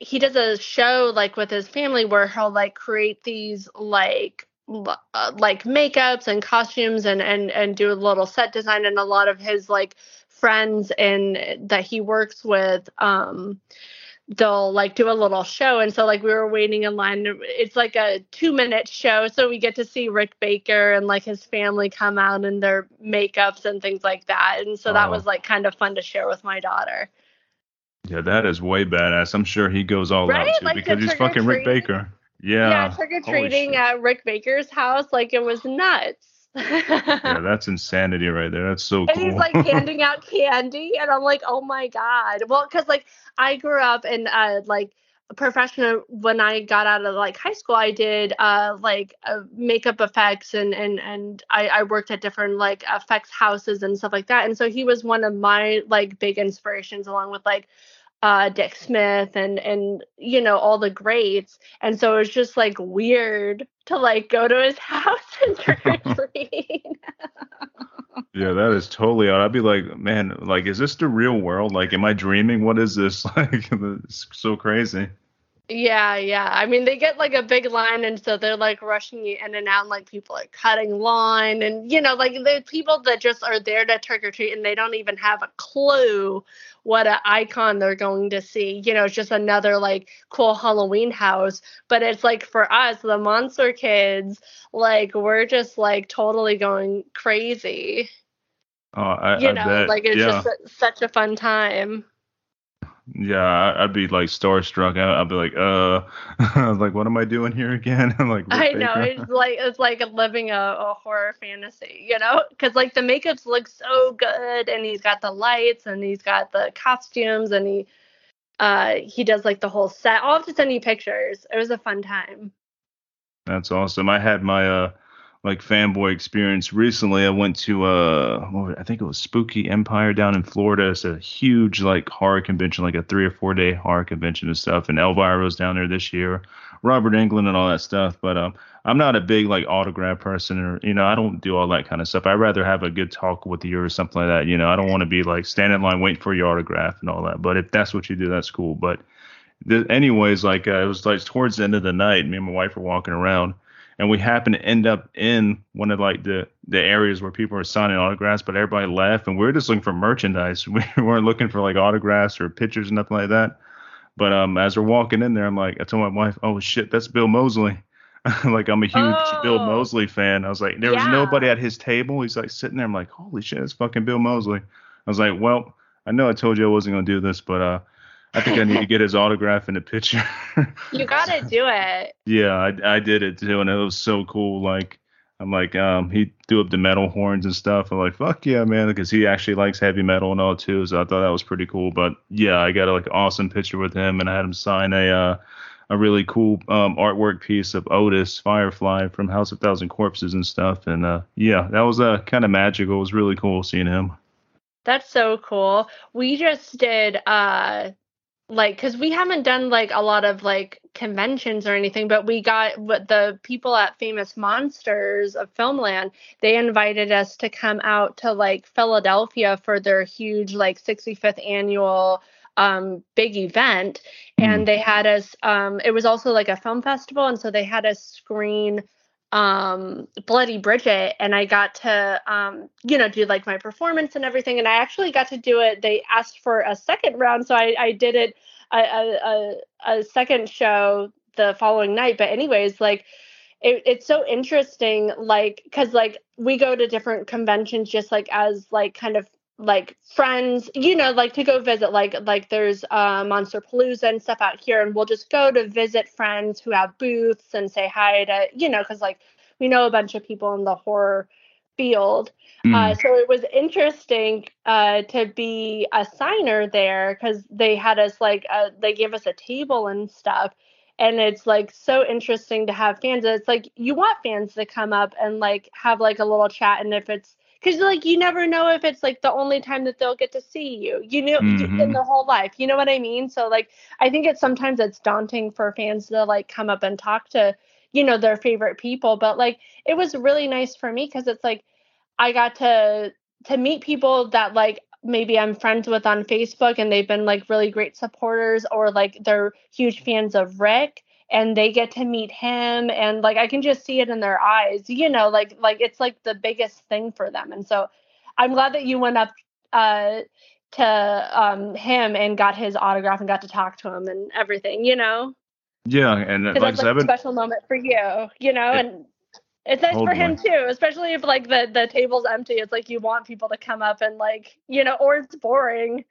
he does a show like with his family where he'll like create these like like makeups and costumes and, and, and do a little set design. And a lot of his like friends and that he works with, um, they'll like do a little show. And so like we were waiting in line, it's like a two minute show. So we get to see Rick Baker and like his family come out in their makeups and things like that. And so oh. that was like kind of fun to share with my daughter. Yeah, that is way badass. I'm sure he goes all right? out too, like because he's fucking Rick Baker. Yeah, yeah trick-or-treating at Rick Baker's house, like it was nuts. Yeah, that's insanity right there. That's so cool. And he's like handing out candy, and I'm like, oh my God. Well, because like I grew up in uh, like a professional, when I got out of like high school, I did uh, like uh, makeup effects, and and, and I, I worked at different like effects houses and stuff like that. And so he was one of my like big inspirations, along with like Uh, Dick Smith and and you know all the greats. And so it was just like weird to like go to his house and trick or treat. Yeah, that is totally odd. I'd be like, man, like, is this the real world? Like, am I dreaming? What is this? Like, it's so crazy. Yeah, yeah. I mean, they get like a big line, and so they're like rushing you in and out, and like people are cutting line, and you know, like the people that just are there to trick or treat, and they don't even have a clue what an icon they're going to see. You know, it's just another like cool Halloween house. But it's like for us, the monster kids, like we're just like totally going crazy. Oh, I, you I know, bet. like it's yeah. just such a fun time. Yeah, I'd be like starstruck. I'd be like, uh, like, what am I doing here again? I'm like, I know, it's like it's like living a, a horror fantasy, you know, because like the makeups look so good, and he's got the lights, and he's got the costumes, and he, uh, he does like the whole set. I'll have to send you pictures. It was a fun time. That's awesome. I had my uh, like fanboy experience recently. I went to uh, I think it was Spooky Empire down in Florida. It's a huge like horror convention, like a three or four day horror convention and stuff. And Elvira's down there this year, Robert Englund and all that stuff. But um, I'm not a big like autograph person, or you know, I don't do all that kind of stuff. I'd rather have a good talk with you or something like that. You know, I don't want to be like standing in line waiting for your autograph and all that. But if that's what you do, that's cool. But th- anyways, like uh, it was like towards the end of the night, me and my wife were walking around. And we happened to end up in one of like the, the areas where people are signing autographs, but everybody left, and we were just looking for merchandise. We weren't looking for like autographs or pictures or nothing like that. But um, as we're walking in there, I'm like, I told my wife, "Oh shit, that's Bill Moseley." Like I'm a huge oh. Bill Moseley fan. I was like, there yeah. was nobody at his table. He's like sitting there. I'm like, holy shit, it's fucking Bill Moseley. I was like, well, I know I told you I wasn't gonna do this, but uh. I think I need to get his autograph in a picture. You gotta do it. Yeah, I, I did it too, and it was so cool. Like I'm like, um, he threw up the metal horns and stuff. I'm like, fuck yeah, man, because he actually likes heavy metal and all too. So I thought that was pretty cool. But yeah, I got a, like an awesome picture with him, and I had him sign a uh, a really cool um, artwork piece of Otis Firefly from House of Thousand Corpses and stuff. And uh, yeah, that was uh, kind of magical. It was really cool seeing him. That's so cool. We just did. Uh... like, because we haven't done like a lot of like conventions or anything, but we got what the people at Famous Monsters of Filmland, they invited us to come out to like Philadelphia for their huge like sixty-fifth annual um big event, and they had us um it was also like a film festival, and so they had us screen um Bloody Bridget, and I got to um you know do like my performance and everything, and I actually got to do it. They asked for a second round, so I I did it a a, a second show the following night. But anyways, like it, it's so interesting, like because like we go to different conventions just like as like kind of like friends, you know, like to go visit, like like there's uh Monsterpalooza and stuff out here, and we'll just go to visit friends who have booths and say hi to, you know, because like we know a bunch of people in the horror field. Mm. Uh, so it was interesting uh to be a signer there, because they had us like uh, they gave us a table and stuff, and it's like so interesting to have fans. It's like you want fans to come up and like have like a little chat, and if it's because, like, you never know if it's, like, the only time that they'll get to see you, you know, mm-hmm. in the whole life. You know what I mean? So, like, I think it's sometimes it's daunting for fans to, like, come up and talk to, you know, their favorite people. But, like, it was really nice for me because it's, like, I got to to meet people that, like, maybe I'm friends with on Facebook, and they've been, like, really great supporters, or, like, they're huge fans of Rick, and they get to meet him, and like I can just see it in their eyes, you know, like like it's like the biggest thing for them. And so I'm glad that you went up uh to um him and got his autograph and got to talk to him and everything, you know. Yeah, and like, that's like a special moment for you, you know, it, and it's nice for him too, especially if like the the table's empty. It's like you want people to come up and like, you know, or it's boring.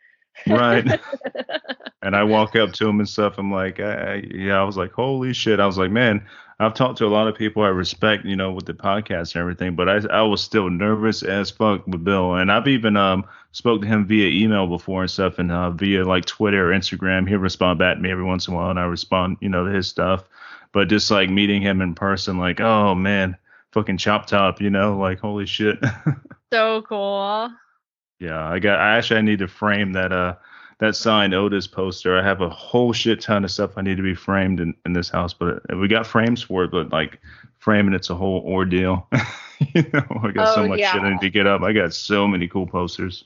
Right. And I walk up to him and stuff. I'm like, I, I, yeah, I was like, holy shit. I was like, man, I've talked to a lot of people I respect, you know, with the podcast and everything, but I I was still nervous as fuck with Bill. And I've even um spoke to him via email before and stuff, and uh, via like Twitter or Instagram. He'll respond back to me every once in a while, and I respond, you know, to his stuff. But just like meeting him in person, like, oh man, fucking Chop Top, you know, like, holy shit. So cool. Yeah, I got. I actually I need to frame that uh that signed Otis poster. I have a whole shit ton of stuff I need to be framed in, in this house, but we got frames for it. But like framing, it's a whole ordeal. You know, I got oh, so much yeah. shit I need to get up. I got so many cool posters.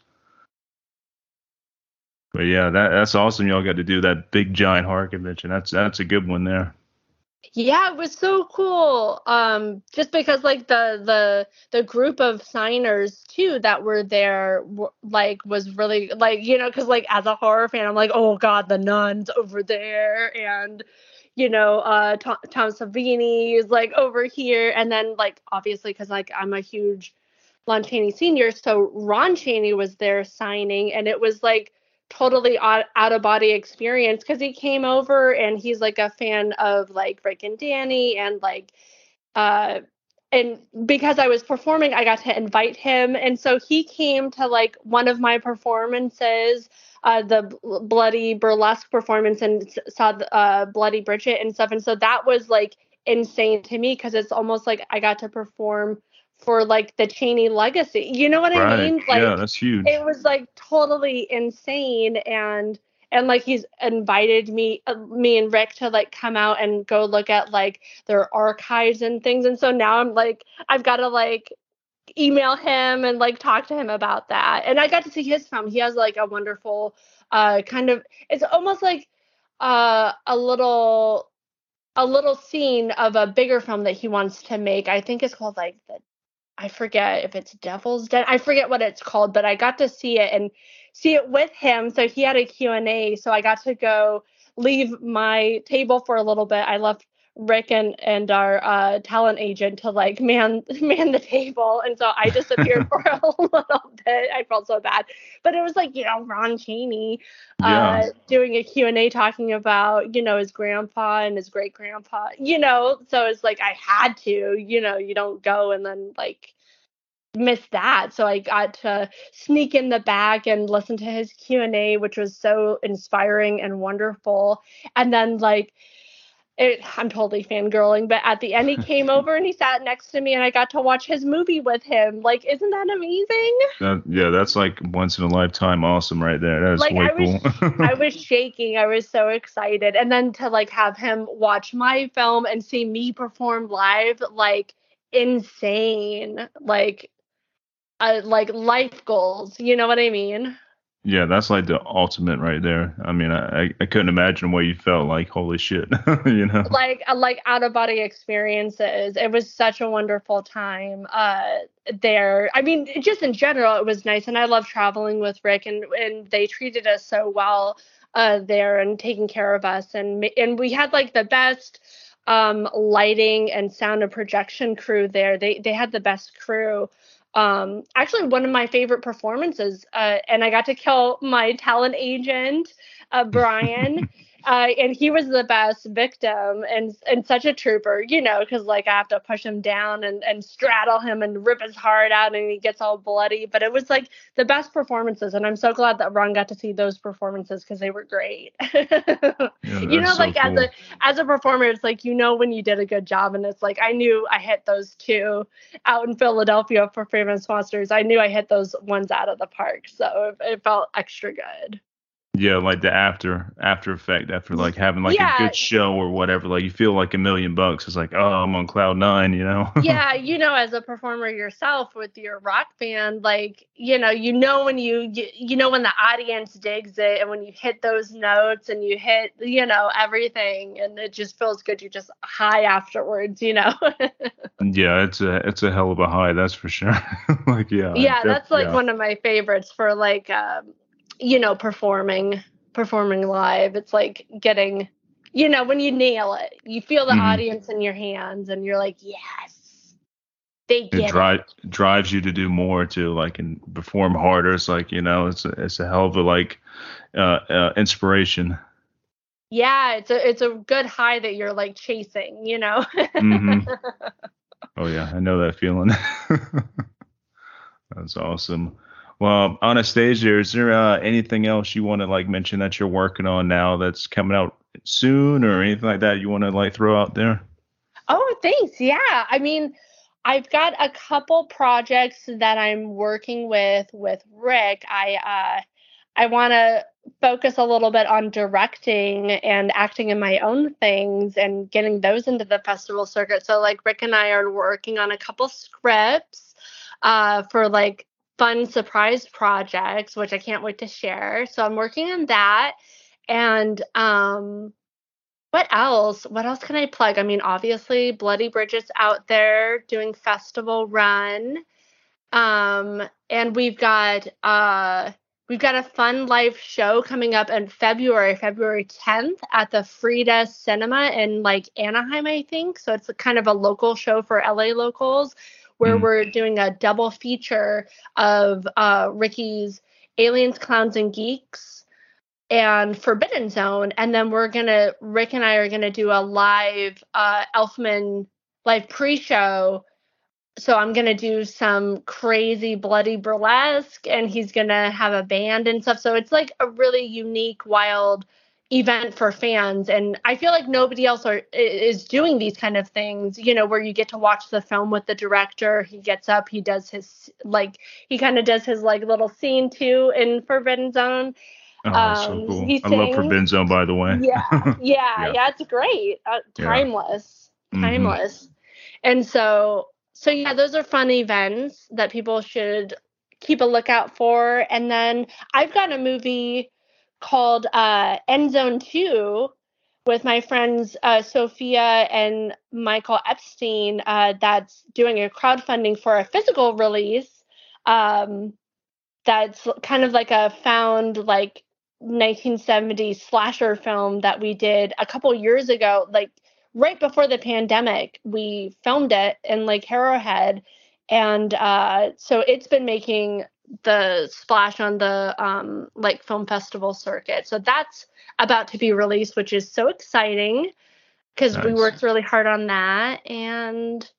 But yeah, that that's awesome. Y'all got to do that big giant horror convention. That's that's a good one there. Yeah, it was so cool. Um, just because like the the the group of signers too that were there, were, like was really like, you know, because like as a horror fan, I'm like, oh god, the nuns over there, and you know, uh, Tom, Tom Savini is like over here, and then like obviously because like I'm a huge Lon Chaney Senior, so Ron Chaney was there signing, and it was like totally out of body experience because he came over and he's like a fan of like Rick and Danny, and like uh and because I was performing, I got to invite him, and so he came to like one of my performances, uh the b- bloody burlesque performance, and s- saw the, uh Bloody Bridget and stuff. And so that was like insane to me because it's almost like I got to perform for like the Chaney legacy, you know what right. I mean? Like, yeah, that's huge. It was like totally insane, and and like he's invited me, uh, me and Rick to like come out and go look at like their archives and things, and so now I'm like I've got to like email him and like talk to him about that. And I got to see his film. He has like a wonderful, uh, kind of it's almost like uh a little a little scene of a bigger film that he wants to make. I think it's called like the I forget if it's Devil's Den. I forget what it's called, but I got to see it and see it with him. So he had a Q and A. So I got to go leave my table for a little bit. I left Rick and, and our uh, talent agent to like man man the table. And so I disappeared for a little bit. I felt so bad. But it was like, you know, Ron Chaney uh, yeah. doing a Q and A talking about, you know, his grandpa and his great grandpa, you know. So it's like I had to, you know, you don't go and then like miss that. So I got to sneak in the back and listen to his Q and A, which was so inspiring and wonderful. And then like It, I'm totally fangirling, but at the end he came over and he sat next to me and I got to watch his movie with him. Like, isn't that amazing? Uh, yeah, that's like once in a lifetime awesome right there. That's like, way I cool. Was, I was shaking. I was so excited. And then to like have him watch my film and see me perform live, like insane, like, uh, like life goals. You know what I mean? Yeah, that's like the ultimate right there. I mean, I, I couldn't imagine what you felt like. Holy shit, you know? Like like out of body experiences. It was such a wonderful time uh, there. I mean, just in general, it was nice, and I love traveling with Rick, and, and they treated us so well uh, there and taking care of us, and and we had like the best um, lighting and sound and projection crew there. They they had the best crew. Um, actually one of my favorite performances, uh, and I got to kill my talent agent, uh, Brian, uh, and he was the best victim and, and such a trooper, you know, cause like I have to push him down and, and straddle him and rip his heart out and he gets all bloody, but it was like the best performances. And I'm so glad that Ron got to see those performances cause they were great. Yeah, you know, so like cool. as a, as a performer, it's like, you know, when you did a good job and it's like, I knew I hit those two out in Philadelphia for Famous Monsters. I knew I hit those ones out of the park. So it, it felt extra good. Yeah, like the after after effect after like having like yeah. a good show or whatever, like you feel like a million bucks. It's like, oh, I'm on cloud nine, you know. Yeah, you know, as a performer yourself with your rock band, like you know, you know when you you know when the audience digs it and when you hit those notes and you hit you know everything and it just feels good. You're just high afterwards, you know. Yeah, it's a it's a hell of a high, that's for sure. Like yeah. Yeah, that's like yeah. one of my favorites for like. Um, you know, performing, performing live. It's like getting, you know, when you nail it, you feel the mm-hmm. audience in your hands and you're like, yes, they get it. Dri- it. drives you to do more, to like, and perform harder. It's like, you know, it's a, it's a hell of a like uh, uh, inspiration. Yeah. It's a, it's a good high that you're like chasing, you know? Mm-hmm. Oh yeah. I know that feeling. That's awesome. Well, Anastasia, is there uh, anything else you want to like mention that you're working on now that's coming out soon or anything like that you want to like throw out there? Oh, thanks. Yeah. I mean, I've got a couple projects that I'm working with with Rick. I uh, I want to focus a little bit on directing and acting in my own things and getting those into the festival circuit. So like Rick and I are working on a couple scripts uh, for like fun surprise projects, which I can't wait to share. So I'm working on that. And um, what else? What else can I plug? I mean, obviously, Bloody Bridget's out there doing festival run. Um, and we've got uh, we've got a fun live show coming up in February, February tenth at the Frida Cinema in like Anaheim, I think. So it's a kind of a local show for L A locals, where we're doing a double feature of uh, Ricky's Aliens, Clowns, and Geeks and Forbidden Zone. And then we're going to, Rick and I are going to do a live uh, Elfman live pre-show. So I'm going to do some crazy bloody burlesque and he's going to have a band and stuff. So it's like a really unique, wild event for fans, and I feel like nobody else are, is doing these kind of things, you know, where you get to watch the film with the director. He gets up, he does his like he kind of does his like little scene too in Forbidden Zone. Oh, um, so cool. I love Forbidden Zone, by the way. Yeah, yeah, yeah. Yeah, it's great. Uh, timeless, yeah. timeless. Mm-hmm. And so, so yeah, those are fun events that people should keep a lookout for. And then I've got a movie called uh, End Zone two with my friends uh, Sophia and Michael Epstein uh, that's doing a crowdfunding for a physical release um, that's kind of like a found like nineteen seventies slasher film that we did a couple years ago, like right before the pandemic. We filmed it in Lake Harrowhead, and uh, so it's been making the splash on the um like film festival circuit. So that's about to be released, which is so exciting because nice. We worked really hard on that. And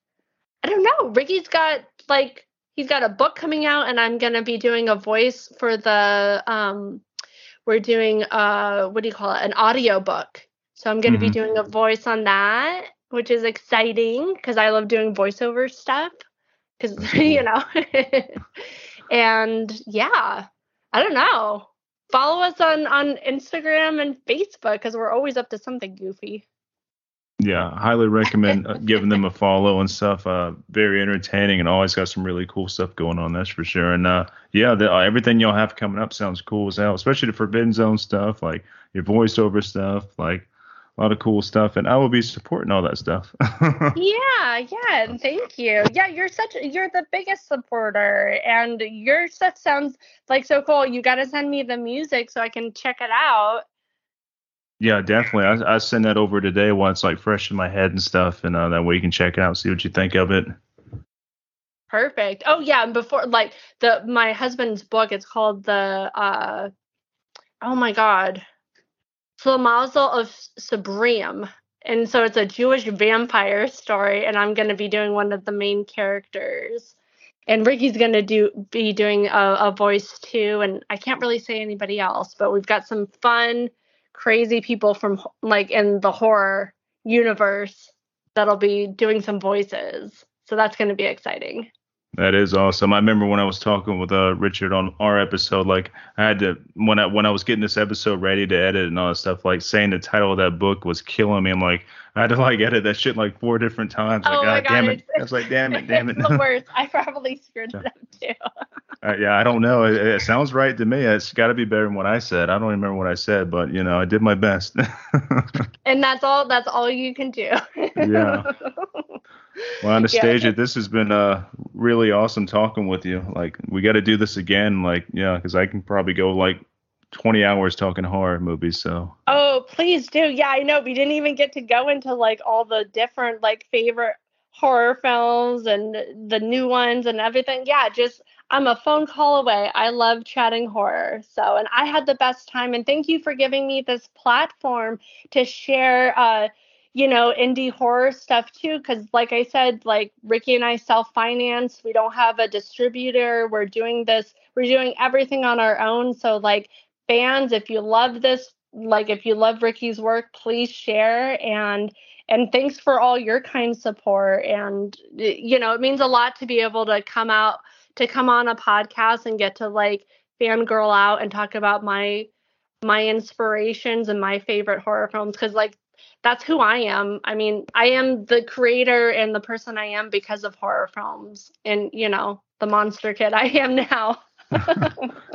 I don't know, Ricky's got like he's got a book coming out, and I'm gonna be doing a voice for the um we're doing uh what do you call it an audio book. So I'm going to mm-hmm. be doing a voice on that, which is exciting because I love doing voiceover stuff because, you know, and yeah, I don't know. Follow us on, on Instagram and Facebook because we're always up to something goofy. Yeah, highly recommend giving them a follow and stuff. Uh, very entertaining and always got some really cool stuff going on, that's for sure. And uh, yeah, the, uh, everything y'all have coming up sounds cool as hell, especially the Forbidden Zone stuff, like your voiceover stuff, like a lot of cool stuff. And I will be supporting all that stuff. yeah, yeah, and thank you. Yeah, you're such you're the biggest supporter, and your stuff sounds like so cool. You got to send me the music so I can check it out. Yeah, definitely. I I send that over today while it's like fresh in my head and stuff, and uh, that way you can check it out, see what you think of it. Perfect. Oh yeah, and before like the my husband's book, it's called the uh, oh my god, Flamazel of Sabrium, and so it's a Jewish vampire story, and I'm gonna be doing one of the main characters, and Ricky's gonna do be doing a, a voice too, and I can't really say anybody else, but we've got some fun, crazy people from like in the horror universe that'll be doing some voices. So that's going to be exciting. That is awesome. I remember when I was talking with uh, Richard on our episode, like I had to, when I, when I was getting this episode ready to edit and all that stuff, like saying the title of that book was killing me. I'm like, I had to like edit that shit like four different times. Like, oh my God, God, damn it. I was like, damn it, damn it. It's the worst. I probably screwed it up too. uh, yeah, I don't know. It, it sounds right to me. It's got to be better than what I said. I don't remember what I said, but you know, I did my best. And that's all, that's all you can do. Yeah. Well, Anastasia, yeah. This has been uh, really awesome talking with you. Like, we got to do this again. Like, yeah, because I can probably go like twenty hours talking horror movies. So. Oh, please do. Yeah, I know. We didn't even get to go into like all the different like favorite horror films and the new ones and everything. Yeah, just I'm a phone call away. I love chatting horror. So, and I had the best time. And thank you for giving me this platform to share. Uh, you know, indie horror stuff too. Cause like I said, like Ricky and I self-finance, we don't have a distributor. We're doing this, we're doing everything on our own. So like fans, if you love this, like if you love Ricky's work, please share. And, and thanks for all your kind support. And, you know, it means a lot to be able to come out, to come on a podcast and get to like fangirl out and talk about my, my inspirations and my favorite horror films. Cause like, that's who I am. I mean, I am the creator and the person I am because of horror films and, you know, the monster kid I am now.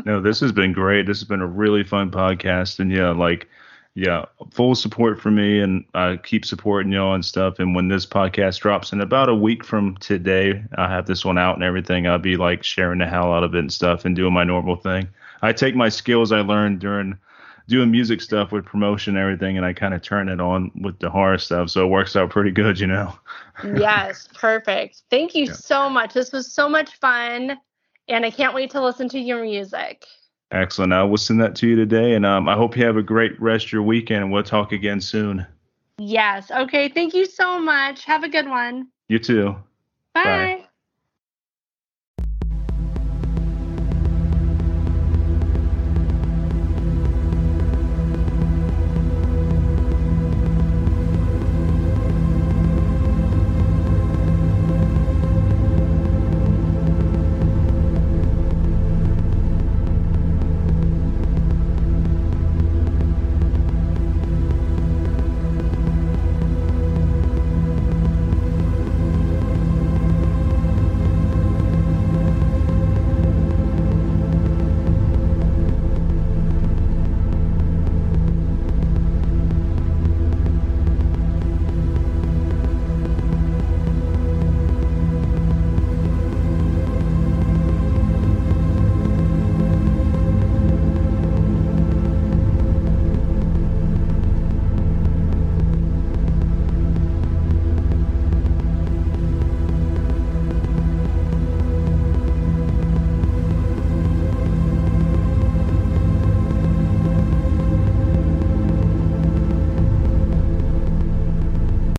No, this has been great. This has been a really fun podcast. And yeah, like, yeah, full support for me and I keep supporting y'all and stuff. And when this podcast drops in about a week from today, I have this one out and everything. I'll be like sharing the hell out of it and stuff and doing my normal thing. I take my skills I learned during doing music stuff with promotion and everything, and I kind of turn it on with the horror stuff, so it works out pretty good, you know. Yes, perfect. Thank you yeah. so much. This was so much fun, and I can't wait to listen to your music. Excellent. I will send that to you today, and um, I hope you have a great rest of your weekend, and we'll talk again soon. Yes. Okay, thank you so much. Have a good one. You too. Bye. Bye.